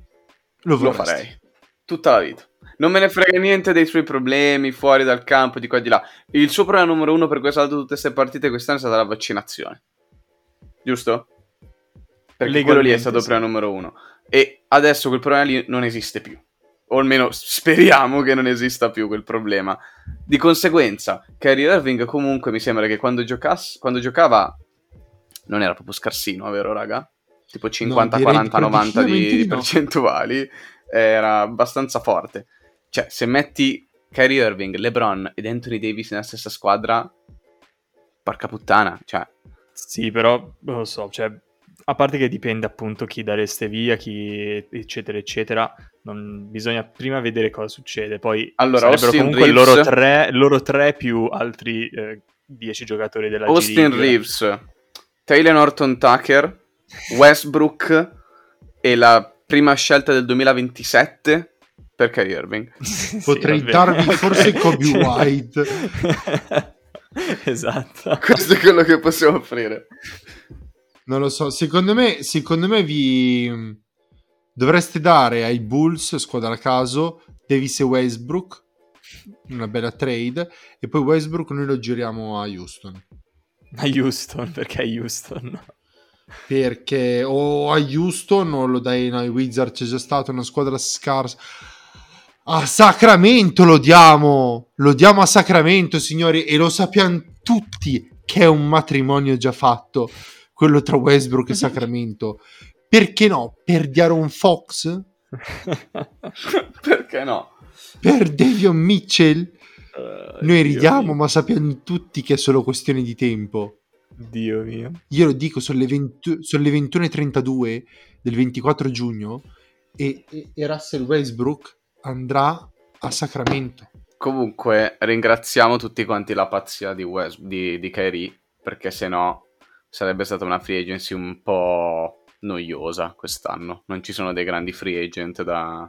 lo farei tutta la vita. Non me ne frega niente dei suoi problemi fuori dal campo, di qua e di là. Il suo problema numero 1 per quest'altro, tutte queste partite quest'anno, è stata la vaccinazione. Giusto? Perché quello lì è stato il problema numero 1. E adesso quel problema lì non esiste più. O almeno speriamo che non esista più quel problema. Di conseguenza, Kyrie Irving comunque mi sembra che quando giocava non era proprio scarsino, vero raga? Tipo 50-40-90 di percentuali. Era abbastanza forte. Cioè, se metti Kyrie Irving, LeBron ed Anthony Davis nella stessa squadra, porca puttana, cioè. Sì, però, non lo so, cioè, a parte che dipende appunto chi dareste via, chi eccetera eccetera, bisogna prima vedere cosa succede, poi allora, sarebbero comunque Reeves, loro tre più altri 10 giocatori della Austin G-League. Reeves, Taylor Horton Tucker, Westbrook e la prima scelta del 2027 per Kyrie Irving. Potrei darvi forse Kobe White. Esatto. Questo è quello che possiamo offrire. Non lo so, secondo me vi dovreste dare ai Bulls, squadra a caso, Davis e Westbrook, una bella trade, e poi Westbrook noi lo giriamo a Houston. A Houston, perché a Houston? Perché a Houston o lo dai ai Wizards, c'è già stata una squadra scarsa. A Sacramento lo diamo a Sacramento, signori, e lo sappiamo tutti che è un matrimonio già fatto quello tra Westbrook e Sacramento. Perché no? Per De'Aaron Fox? Perché no? Per Davion Mitchell? Noi ridiamo, ma sappiamo tutti che è solo questione di tempo. Dio mio, io lo dico, sono le 21:32 del 24 giugno e Russell Westbrook andrà a Sacramento. Comunque ringraziamo tutti quanti la pazzia di Kyrie, perché sennò sarebbe stata una free agency un po' noiosa quest'anno. Non ci sono dei grandi free agent da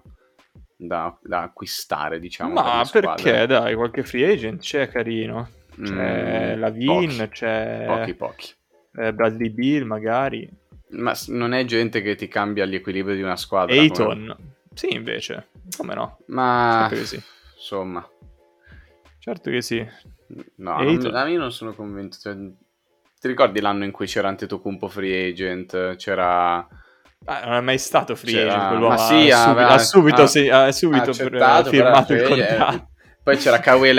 acquistare, diciamo. Ma per perché dai, qualche free agent c'è carino, c'è Lavin, c'è pochi Bradley Beal magari. Ma non è gente che ti cambia l'equilibrio di una squadra. Ayton come... sì, invece, come no? Ma certo che sì. Insomma, certo che sì. No, io non sono convinto. Cioè, ti ricordi l'anno in cui c'era Antetokounmpo free agent? C'era... non è mai stato free agent. Ma sì, ha subito firmato il contratto. Poi c'era Kawhi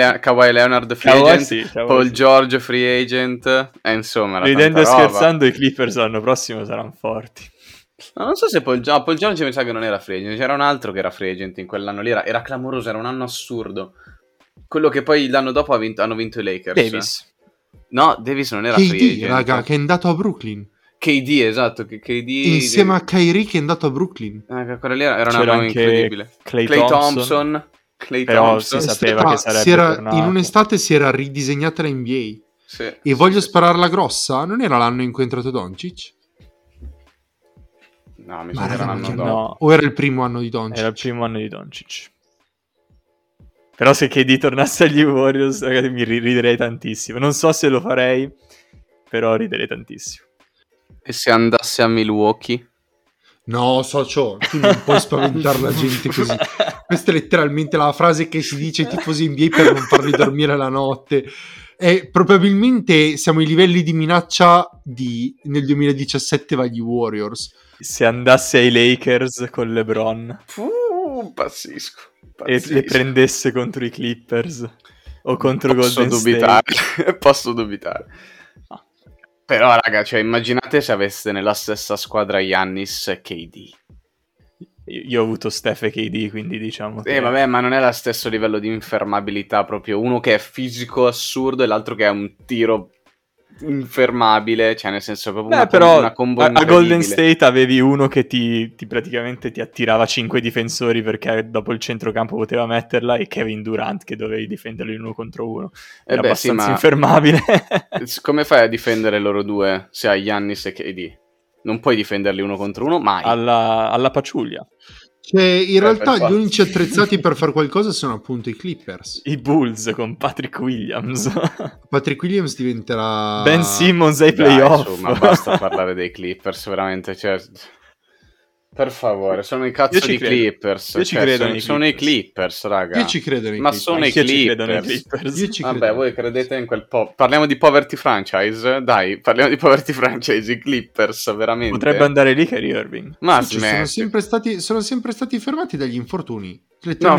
Leonard free agent, Paul George free agent, insomma, ridendo e scherzando i Clippers l'anno prossimo saranno forti. No, non so se Paul George mi sa che non era free agent, c'era un altro che era free agent in quell'anno lì, era clamoroso, era un anno assurdo. Quello che poi l'anno dopo hanno vinto i Lakers. Davis. No, Davis non era free agent. KD, raga, che è andato a Brooklyn. KD, esatto, KD insieme a Kyrie che è andato a Brooklyn. Quella lì era una roba incredibile. Clay Thompson. Si sapeva che sarebbe tornato. In un'estate si era ridisegnata la NBA. Voglio spararla grossa, non era l'anno in cui è entrato Doncic? No, mi sa che era l'anno dopo. No. O era il primo anno di Doncic? Era il primo anno di Doncic. Però se KD tornasse agli Warriors, ragazzi, mi riderei tantissimo. Non so se lo farei, però riderei tantissimo. E se andasse a Milwaukee? No, socio, tu non puoi spaventare la gente così. Questa è letteralmente la frase che si dice ai tifosi NBA per non farli dormire la notte. E probabilmente siamo ai livelli di minaccia di nel 2017 va agli Warriors. Se andasse ai Lakers con LeBron, pazzesco. E le prendesse contro i Clippers o contro Golden State. Posso dubitare. Però, raga, cioè, immaginate se aveste nella stessa squadra Giannis e KD. Io ho avuto Steph e KD, quindi diciamo... vabbè, ma non è lo stesso livello di infermabilità proprio. Uno che è fisico assurdo e l'altro che è un tiro infermabile. Cioè, nel senso, proprio una combo incredibile. A Golden State avevi uno che ti praticamente ti attirava 5 difensori perché dopo il centrocampo poteva metterla, e Kevin Durant che dovevi difenderlo in uno contro uno. Era abbastanza infermabile. Come fai a difendere loro due se hai Giannis e KD? Non puoi difenderli uno contro uno mai. Alla Paciuglia. Cioè, in realtà gli unici attrezzati per far qualcosa sono appunto i Clippers. I Bulls con Patrick Williams. Patrick Williams diventerà... Ben Simmons ai playoff. Insomma, basta parlare dei Clippers, veramente. Cioè, per favore, sono i cazzo di Clippers. Io ci credo nei Clippers. Sono i Clippers, raga. Io ci credo nei Clippers. Ma sono i Clippers. Io ci credo. Vabbè, voi credete in quel po'. Parliamo di poverty franchise? Dai, parliamo di poverty franchise. I Clippers, veramente. Potrebbe andare lì Kyrie Irving. Ma sono sempre stati fermati dagli infortuni. No,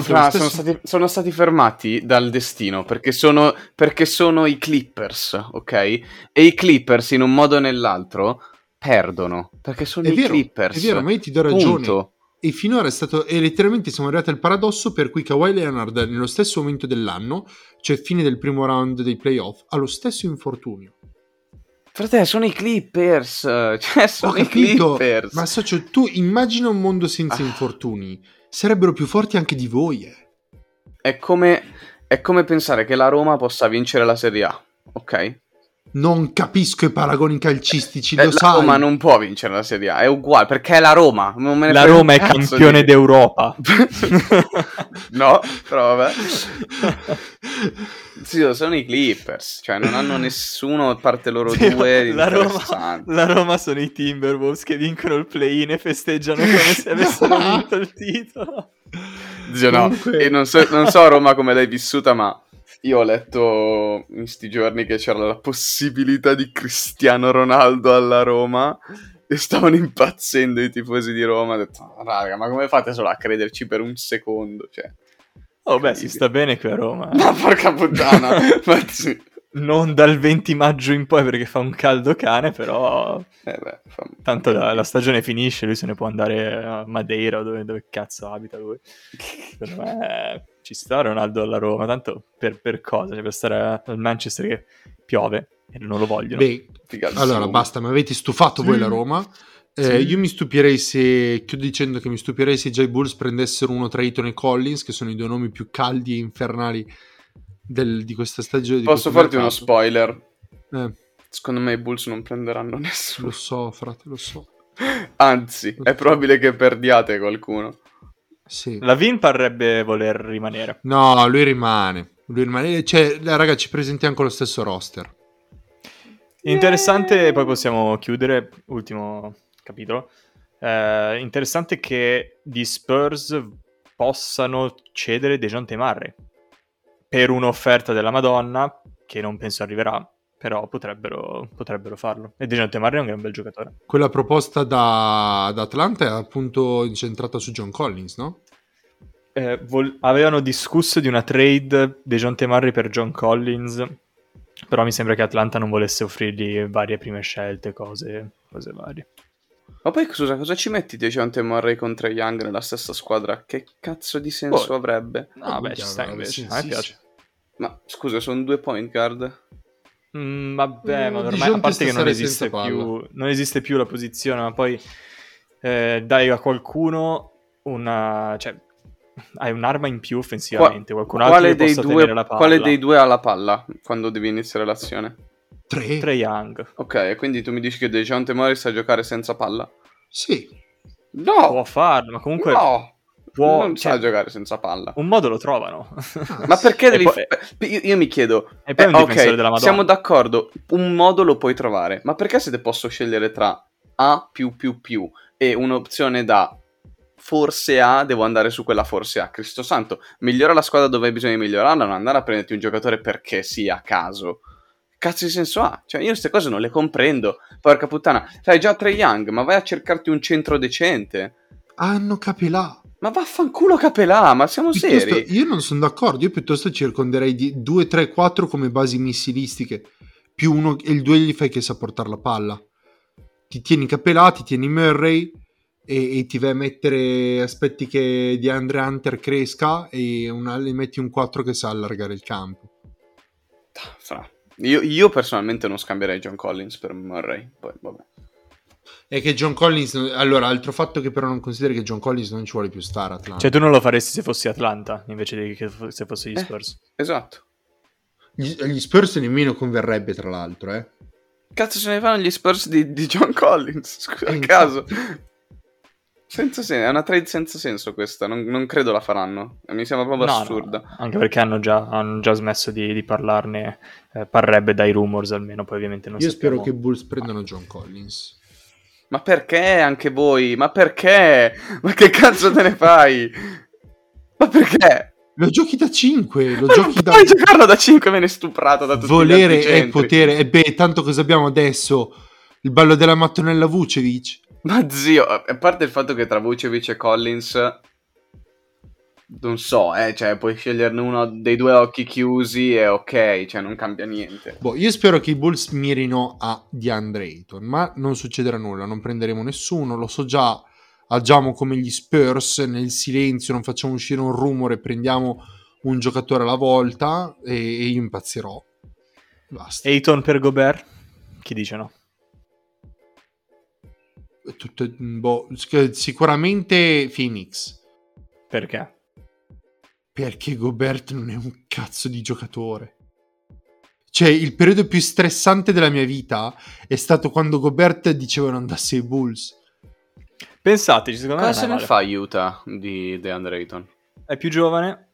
sono stati fermati dal destino, perché sono i Clippers, ok? E i Clippers, in un modo o nell'altro... perdono, perché sono i Clippers. È vero, ma io ti do ragione. Punto. E finora è stato, e letteralmente siamo arrivati al paradosso per cui Kawhi Leonard nello stesso momento dell'anno, cioè fine del primo round dei playoff, ha lo stesso infortunio. Fratello, sono i Clippers, cioè sono i Clippers. Ma socio, tu immagina un mondo senza infortuni, sarebbero più forti anche di voi. È come pensare che la Roma possa vincere la Serie A, ok? Non capisco i paragoni calcistici, lo sai. La Roma non può vincere la Serie A, è uguale, perché è la Roma. La Roma è campione d'Europa. No, però vabbè. Sì, sono i Clippers, cioè non hanno nessuno, a parte loro due. La Roma sono i Timberwolves che vincono il play-in e festeggiano come se avessero vinto il titolo. Zio, no, e non so a Roma come l'hai vissuta, ma... io ho letto in sti giorni che c'era la possibilità di Cristiano Ronaldo alla Roma e stavano impazzendo i tifosi di Roma. Ho detto, raga, ma come fate solo a crederci per un secondo? Cioè, beh, si sta bene qui a Roma. Ma porca puttana! Ma sì. Non dal 20 maggio in poi perché fa un caldo cane, però... tanto la stagione finisce, lui se ne può andare a Madeira, dove cazzo abita lui. Per me... ci sta Ronaldo alla Roma, tanto per cosa? Cioè, per stare al Manchester che piove e non lo vogliono. Beh, allora basta, mi avete stufato voi la Roma. Sì. Io mi stupirei se, chiudo dicendo che mi stupirei se i Bulls prendessero uno tra Ayton e Collins, che sono i due nomi più caldi e infernali di questa stagione. Posso farti uno spoiler? Secondo me i Bulls non prenderanno nessuno. Lo so, frate, lo so. Anzi, lo so. È probabile che perdiate qualcuno. Sì. LaVine parrebbe voler rimanere. No, lui rimane. Lui rimane. Cioè, raga, ci presentiamo con lo stesso roster. Interessante, poi possiamo chiudere. Ultimo capitolo. Interessante che gli Spurs possano cedere Dejounte Murray per un'offerta della Madonna, che non penso arriverà, però potrebbero farlo. E Dejounte Murray è un gran bel giocatore. Quella proposta da Atlanta è appunto incentrata su John Collins, no? Avevano discusso di una trade Dejounte Murray per John Collins, però mi sembra che Atlanta non volesse offrirgli varie prime scelte, cose varie. Ma poi scusa, cosa ci metti Dejounte Murray con Trae Young nella stessa squadra? Che cazzo di senso avrebbe? No, beh, ci sta invece, sì, piace. Ma scusa, sono due point guard. Vabbè, ma ormai a parte che non esiste più la posizione, ma poi dai a qualcuno hai un'arma in più offensivamente. Qualcun altro che possa tenere la palla. Quale dei due ha la palla quando devi iniziare l'azione? Trae Young. Ok, quindi tu mi dici che Dejounte Murray sa giocare senza palla? Sì. No! Può farlo, ma comunque... No! Non sa giocare senza palla. Un modo lo trovano. Ma perché devi io mi chiedo, e poi un difensore della Madonna. Siamo d'accordo, un modo lo puoi trovare, ma perché se te posso scegliere tra A +++ e un'opzione da forse A, devo andare su quella forse A? Cristo santo, migliora la squadra dove hai bisogno di migliorarla, non andare a prenderti un giocatore perché sì, a caso. Cazzo di senso ha? Cioè, io queste cose non le comprendo. Porca puttana, sai già Trae Young, ma vai a cercarti un centro decente. Hanno Capelà. Ma vaffanculo Capelà, ma siamo piuttosto seri? Io non sono d'accordo, io piuttosto circonderei di 2-3-4 come basi missilistiche, più uno e il 2 gli fai che sa portare la palla. Ti tieni Capelà, ti tieni Murray e ti vai a mettere, aspetti che DeAndre Hunter cresca e le metti un 4 che sa allargare il campo. Io personalmente non scambierei John Collins per Murray, poi vabbè. È che John Collins, allora, altro fatto che però non consideri che John Collins non ci vuole più stare a Atlanta. Cioè tu non lo faresti se fossi Atlanta invece che se fossi gli Spurs. Esatto. Gli Spurs nemmeno converrebbe, tra l'altro, Cazzo se ne fanno gli Spurs di John Collins? Scusa, a caso. Senza senso, è una trade senza senso questa, non credo la faranno, mi sembra proprio assurda. No. Anche perché hanno già smesso di parlarne, parrebbe dai rumors almeno, poi ovviamente non sappiamo. Io spero che Bulls prendano John Collins. Ma perché anche voi? Ma perché? Ma che cazzo te ne fai? Ma perché? Lo giochi da 5, puoi giocarlo da 5, viene stuprato da tutti. Volere e potere, e beh, tanto cosa abbiamo adesso? Il ballo della mattonella Vucevic. Ma zio, a parte il fatto che tra Vucevic e Collins, non so, cioè puoi sceglierne uno dei due occhi chiusi e ok, cioè non cambia niente. Boh, io spero che i Bulls mirino a DeAndre Ayton, ma non succederà nulla, non prenderemo nessuno, lo so già, agiamo come gli Spurs nel silenzio, non facciamo uscire un rumore, prendiamo un giocatore alla volta e io impazzirò. Basta. Ayton per Gobert? Chi dice no? Sicuramente Phoenix. Perché? Perché Gobert non è un cazzo di giocatore. Cioè, il periodo più stressante della mia vita è stato quando Gobert diceva non andasse ai Bulls. Pensateci, secondo me. Cosa se ne fa Utah di DeAndre Ayton? È più giovane.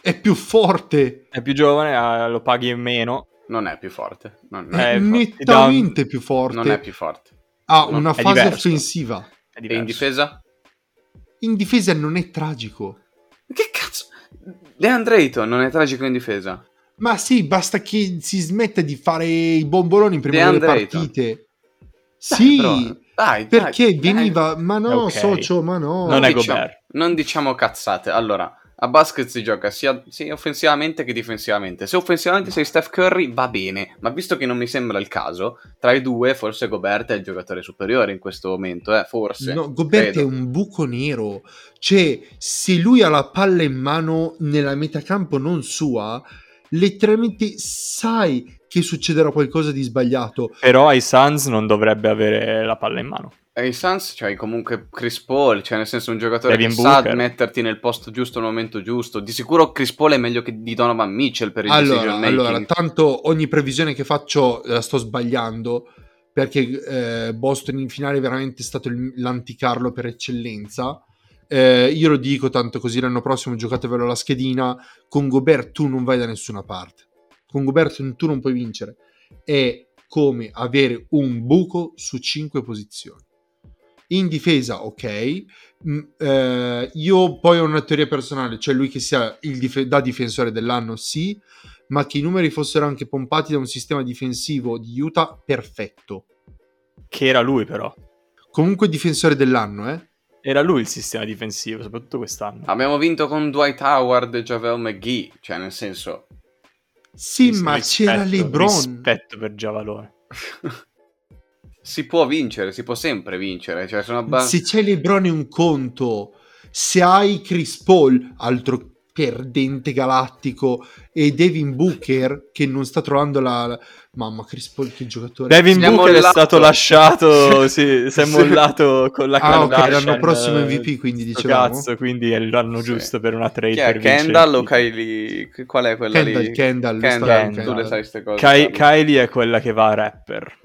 È più forte. È più giovane, lo paghi meno. Non è più forte. È nettamente più forte. Non è più forte. Ha una fase offensiva. E in difesa? In difesa non è tragico. Che cazzo? DeAndre Ayton non è tragico in difesa? Ma sì, basta che si smetta di fare i bomboloni in prima delle partite. Dai, sì, dai, perché dai, veniva... Ma no, okay. Socio, ma no. Non è Gobert. Non diciamo cazzate. Allora, a basket si gioca sia offensivamente che difensivamente. Se offensivamente sei Steph Curry, va bene. Ma visto che non mi sembra il caso, tra i due forse Gobert è il giocatore superiore in questo momento, forse. No, Gobert credo. È un buco nero. Cioè, se lui ha la palla in mano nella metà campo non sua, letteralmente sai che succederà qualcosa di sbagliato. Però ai Suns non dovrebbe avere la palla in mano. Ai Suns c'hai comunque Chris Paul, cioè nel senso un giocatore Devin che Booker. Sa metterti nel posto giusto al momento giusto. Di sicuro Chris Paul è meglio che di Donovan Mitchell per il decision making. Allora, tanto ogni previsione che faccio la sto sbagliando, perché Boston in finale è veramente stato l'anticarlo per eccellenza. Io lo dico tanto così, l'anno prossimo giocatevelo alla schedina, con Gobert tu non vai da nessuna parte, con Gobert tu non puoi vincere, è come avere un buco su 5 posizioni. In difesa, ok, io poi ho una teoria personale, cioè lui che sia da difensore dell'anno, sì, ma che i numeri fossero anche pompati da un sistema difensivo di Utah perfetto. Che era lui però. Comunque difensore dell'anno, eh? Era lui il sistema difensivo, soprattutto quest'anno. Abbiamo vinto con Dwight Howard e JaVale McGee, cioè nel senso... Sì, ma c'era LeBron. Rispetto per JaVale. Si può vincere, si può sempre vincere. Cioè sono se c'è LeBron è un conto, se hai Chris Paul, altro perdente galattico, e Devin Booker che non sta trovando la... Mamma, Chris Paul che giocatore. Devin Booker è stato lasciato, sì, si è mollato con la cardascia. Ah, ok, l'anno prossimo MVP, quindi dicevamo. Cazzo, quindi è l'anno giusto per una trade. Chi è, per Kendall o Kylie? Qual è quella Kendall, lì? Kendall. Tu le sai queste cose. Kylie è quella che va a rapper.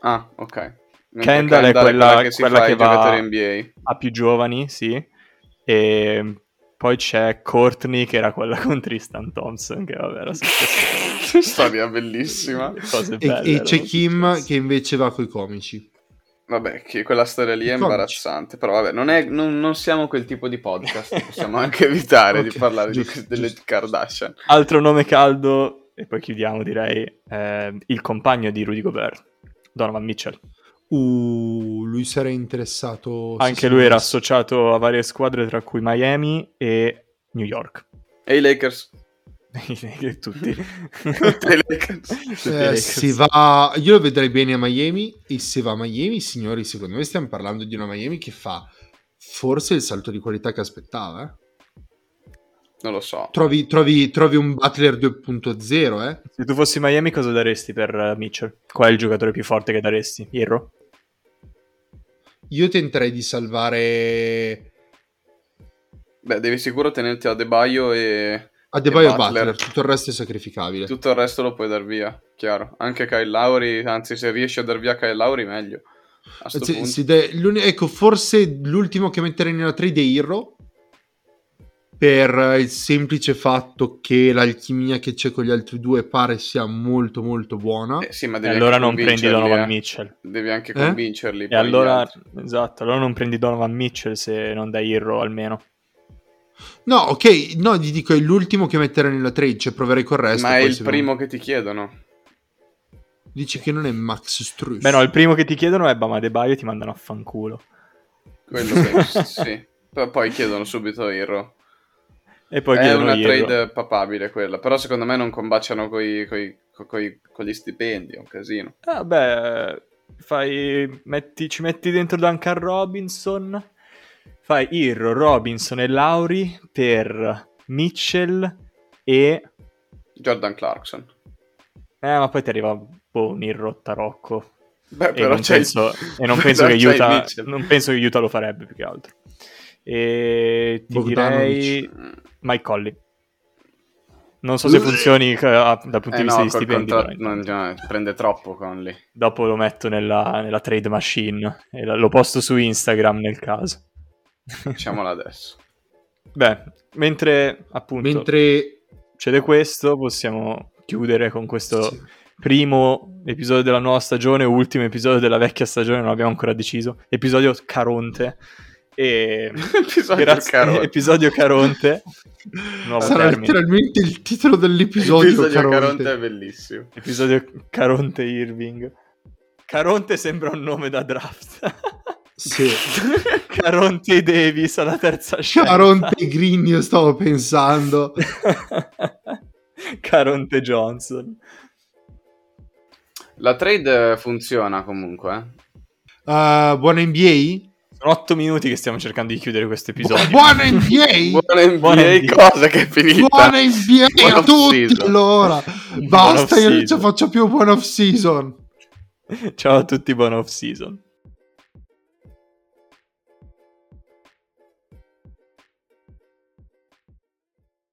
Ah, ok. Kendall è quella che va NBA. A più giovani, sì. E poi c'è Courtney, che era quella con Tristan Thompson, che vabbè era storia bellissima. Cose belle, e c'è Kim che invece va coi comici. Vabbè, che quella storia lì è imbarazzante, però vabbè, non siamo quel tipo di podcast, possiamo anche evitare okay, di parlare delle Kardashian. Altro nome caldo, e poi chiudiamo direi, il compagno di Rudy Gobert, Donovan Mitchell. Lui sarei interessato. Anche lui era associato a varie squadre, tra cui Miami e New York. E i Lakers? Tutti i Lakers. Se va, io lo vedrei bene a Miami, e se va a Miami, signori, secondo me stiamo parlando di una Miami che fa forse il salto di qualità che aspettava, eh? Non lo so. Trovi un Butler 2.0, eh? Se tu fossi Miami cosa daresti per Mitchell? Qual è il giocatore più forte che daresti? Irro? Io tenterei di salvare... Beh, devi sicuro tenerti Adebayo e Butler. Tutto il resto è sacrificabile. Tutto il resto lo puoi dar via, chiaro. Anche Kyle Lowry, anzi se riesci a dar via Kyle Lowry meglio. A sto punto. Ecco, forse l'ultimo che metterei nella trade è Irro, per il semplice fatto che l'alchimia che c'è con gli altri due pare sia molto molto buona. Sì, ma devi allora non prendi Donovan Mitchell. Devi anche convincerli. E allora, esatto, allora non prendi Donovan Mitchell se non dai Irro almeno. No, ok, no, ti dico, è l'ultimo che metterei nella trade, cioè proverei col resto. Ma è il primo che ti chiedono. Dici che non è Max Strus. Beh no, il primo che ti chiedono è Bam Adebayo e ti mandano a fanculo. Quello penso, sì. Però poi chiedono subito Irro. E poi è una trade papabile quella, però secondo me non combaciano con gli stipendi, è un casino. Ah beh, ci metti dentro Duncan Robinson, fai Irro, Robinson e Lowry per Mitchell e... Jordan Clarkson. Ma poi ti arriva un Irro tarocco. Beh, però non penso che Utah lo farebbe più che altro. E ti direi Mike Conley. Non so se funzioni dal punto di vista di stipendi. Prende troppo Conley. Dopo lo metto nella trade machine e lo posto su Instagram nel caso. Facciamola adesso. Beh, mentre c'è questo, possiamo chiudere con questo primo episodio della nuova stagione, ultimo episodio della vecchia stagione, non abbiamo ancora deciso. Episodio Caronte. Episodio Caronte. Sarà letteralmente il titolo dell'episodio. Episodio Caronte è bellissimo. Episodio Caronte Irving. Caronte sembra un nome da draft. Sì. Caronte Davis alla terza scelta. Caronte Green io stavo pensando. Caronte Johnson. La trade funziona comunque. Buona NBA? 8 minuti che stiamo cercando di chiudere questo episodio. Buona NBA! Buona NBA, cosa che è finita. Buona NBA a tutti allora. Basta, io non ce la faccio più. Buon off season. Ciao a tutti, buon off season.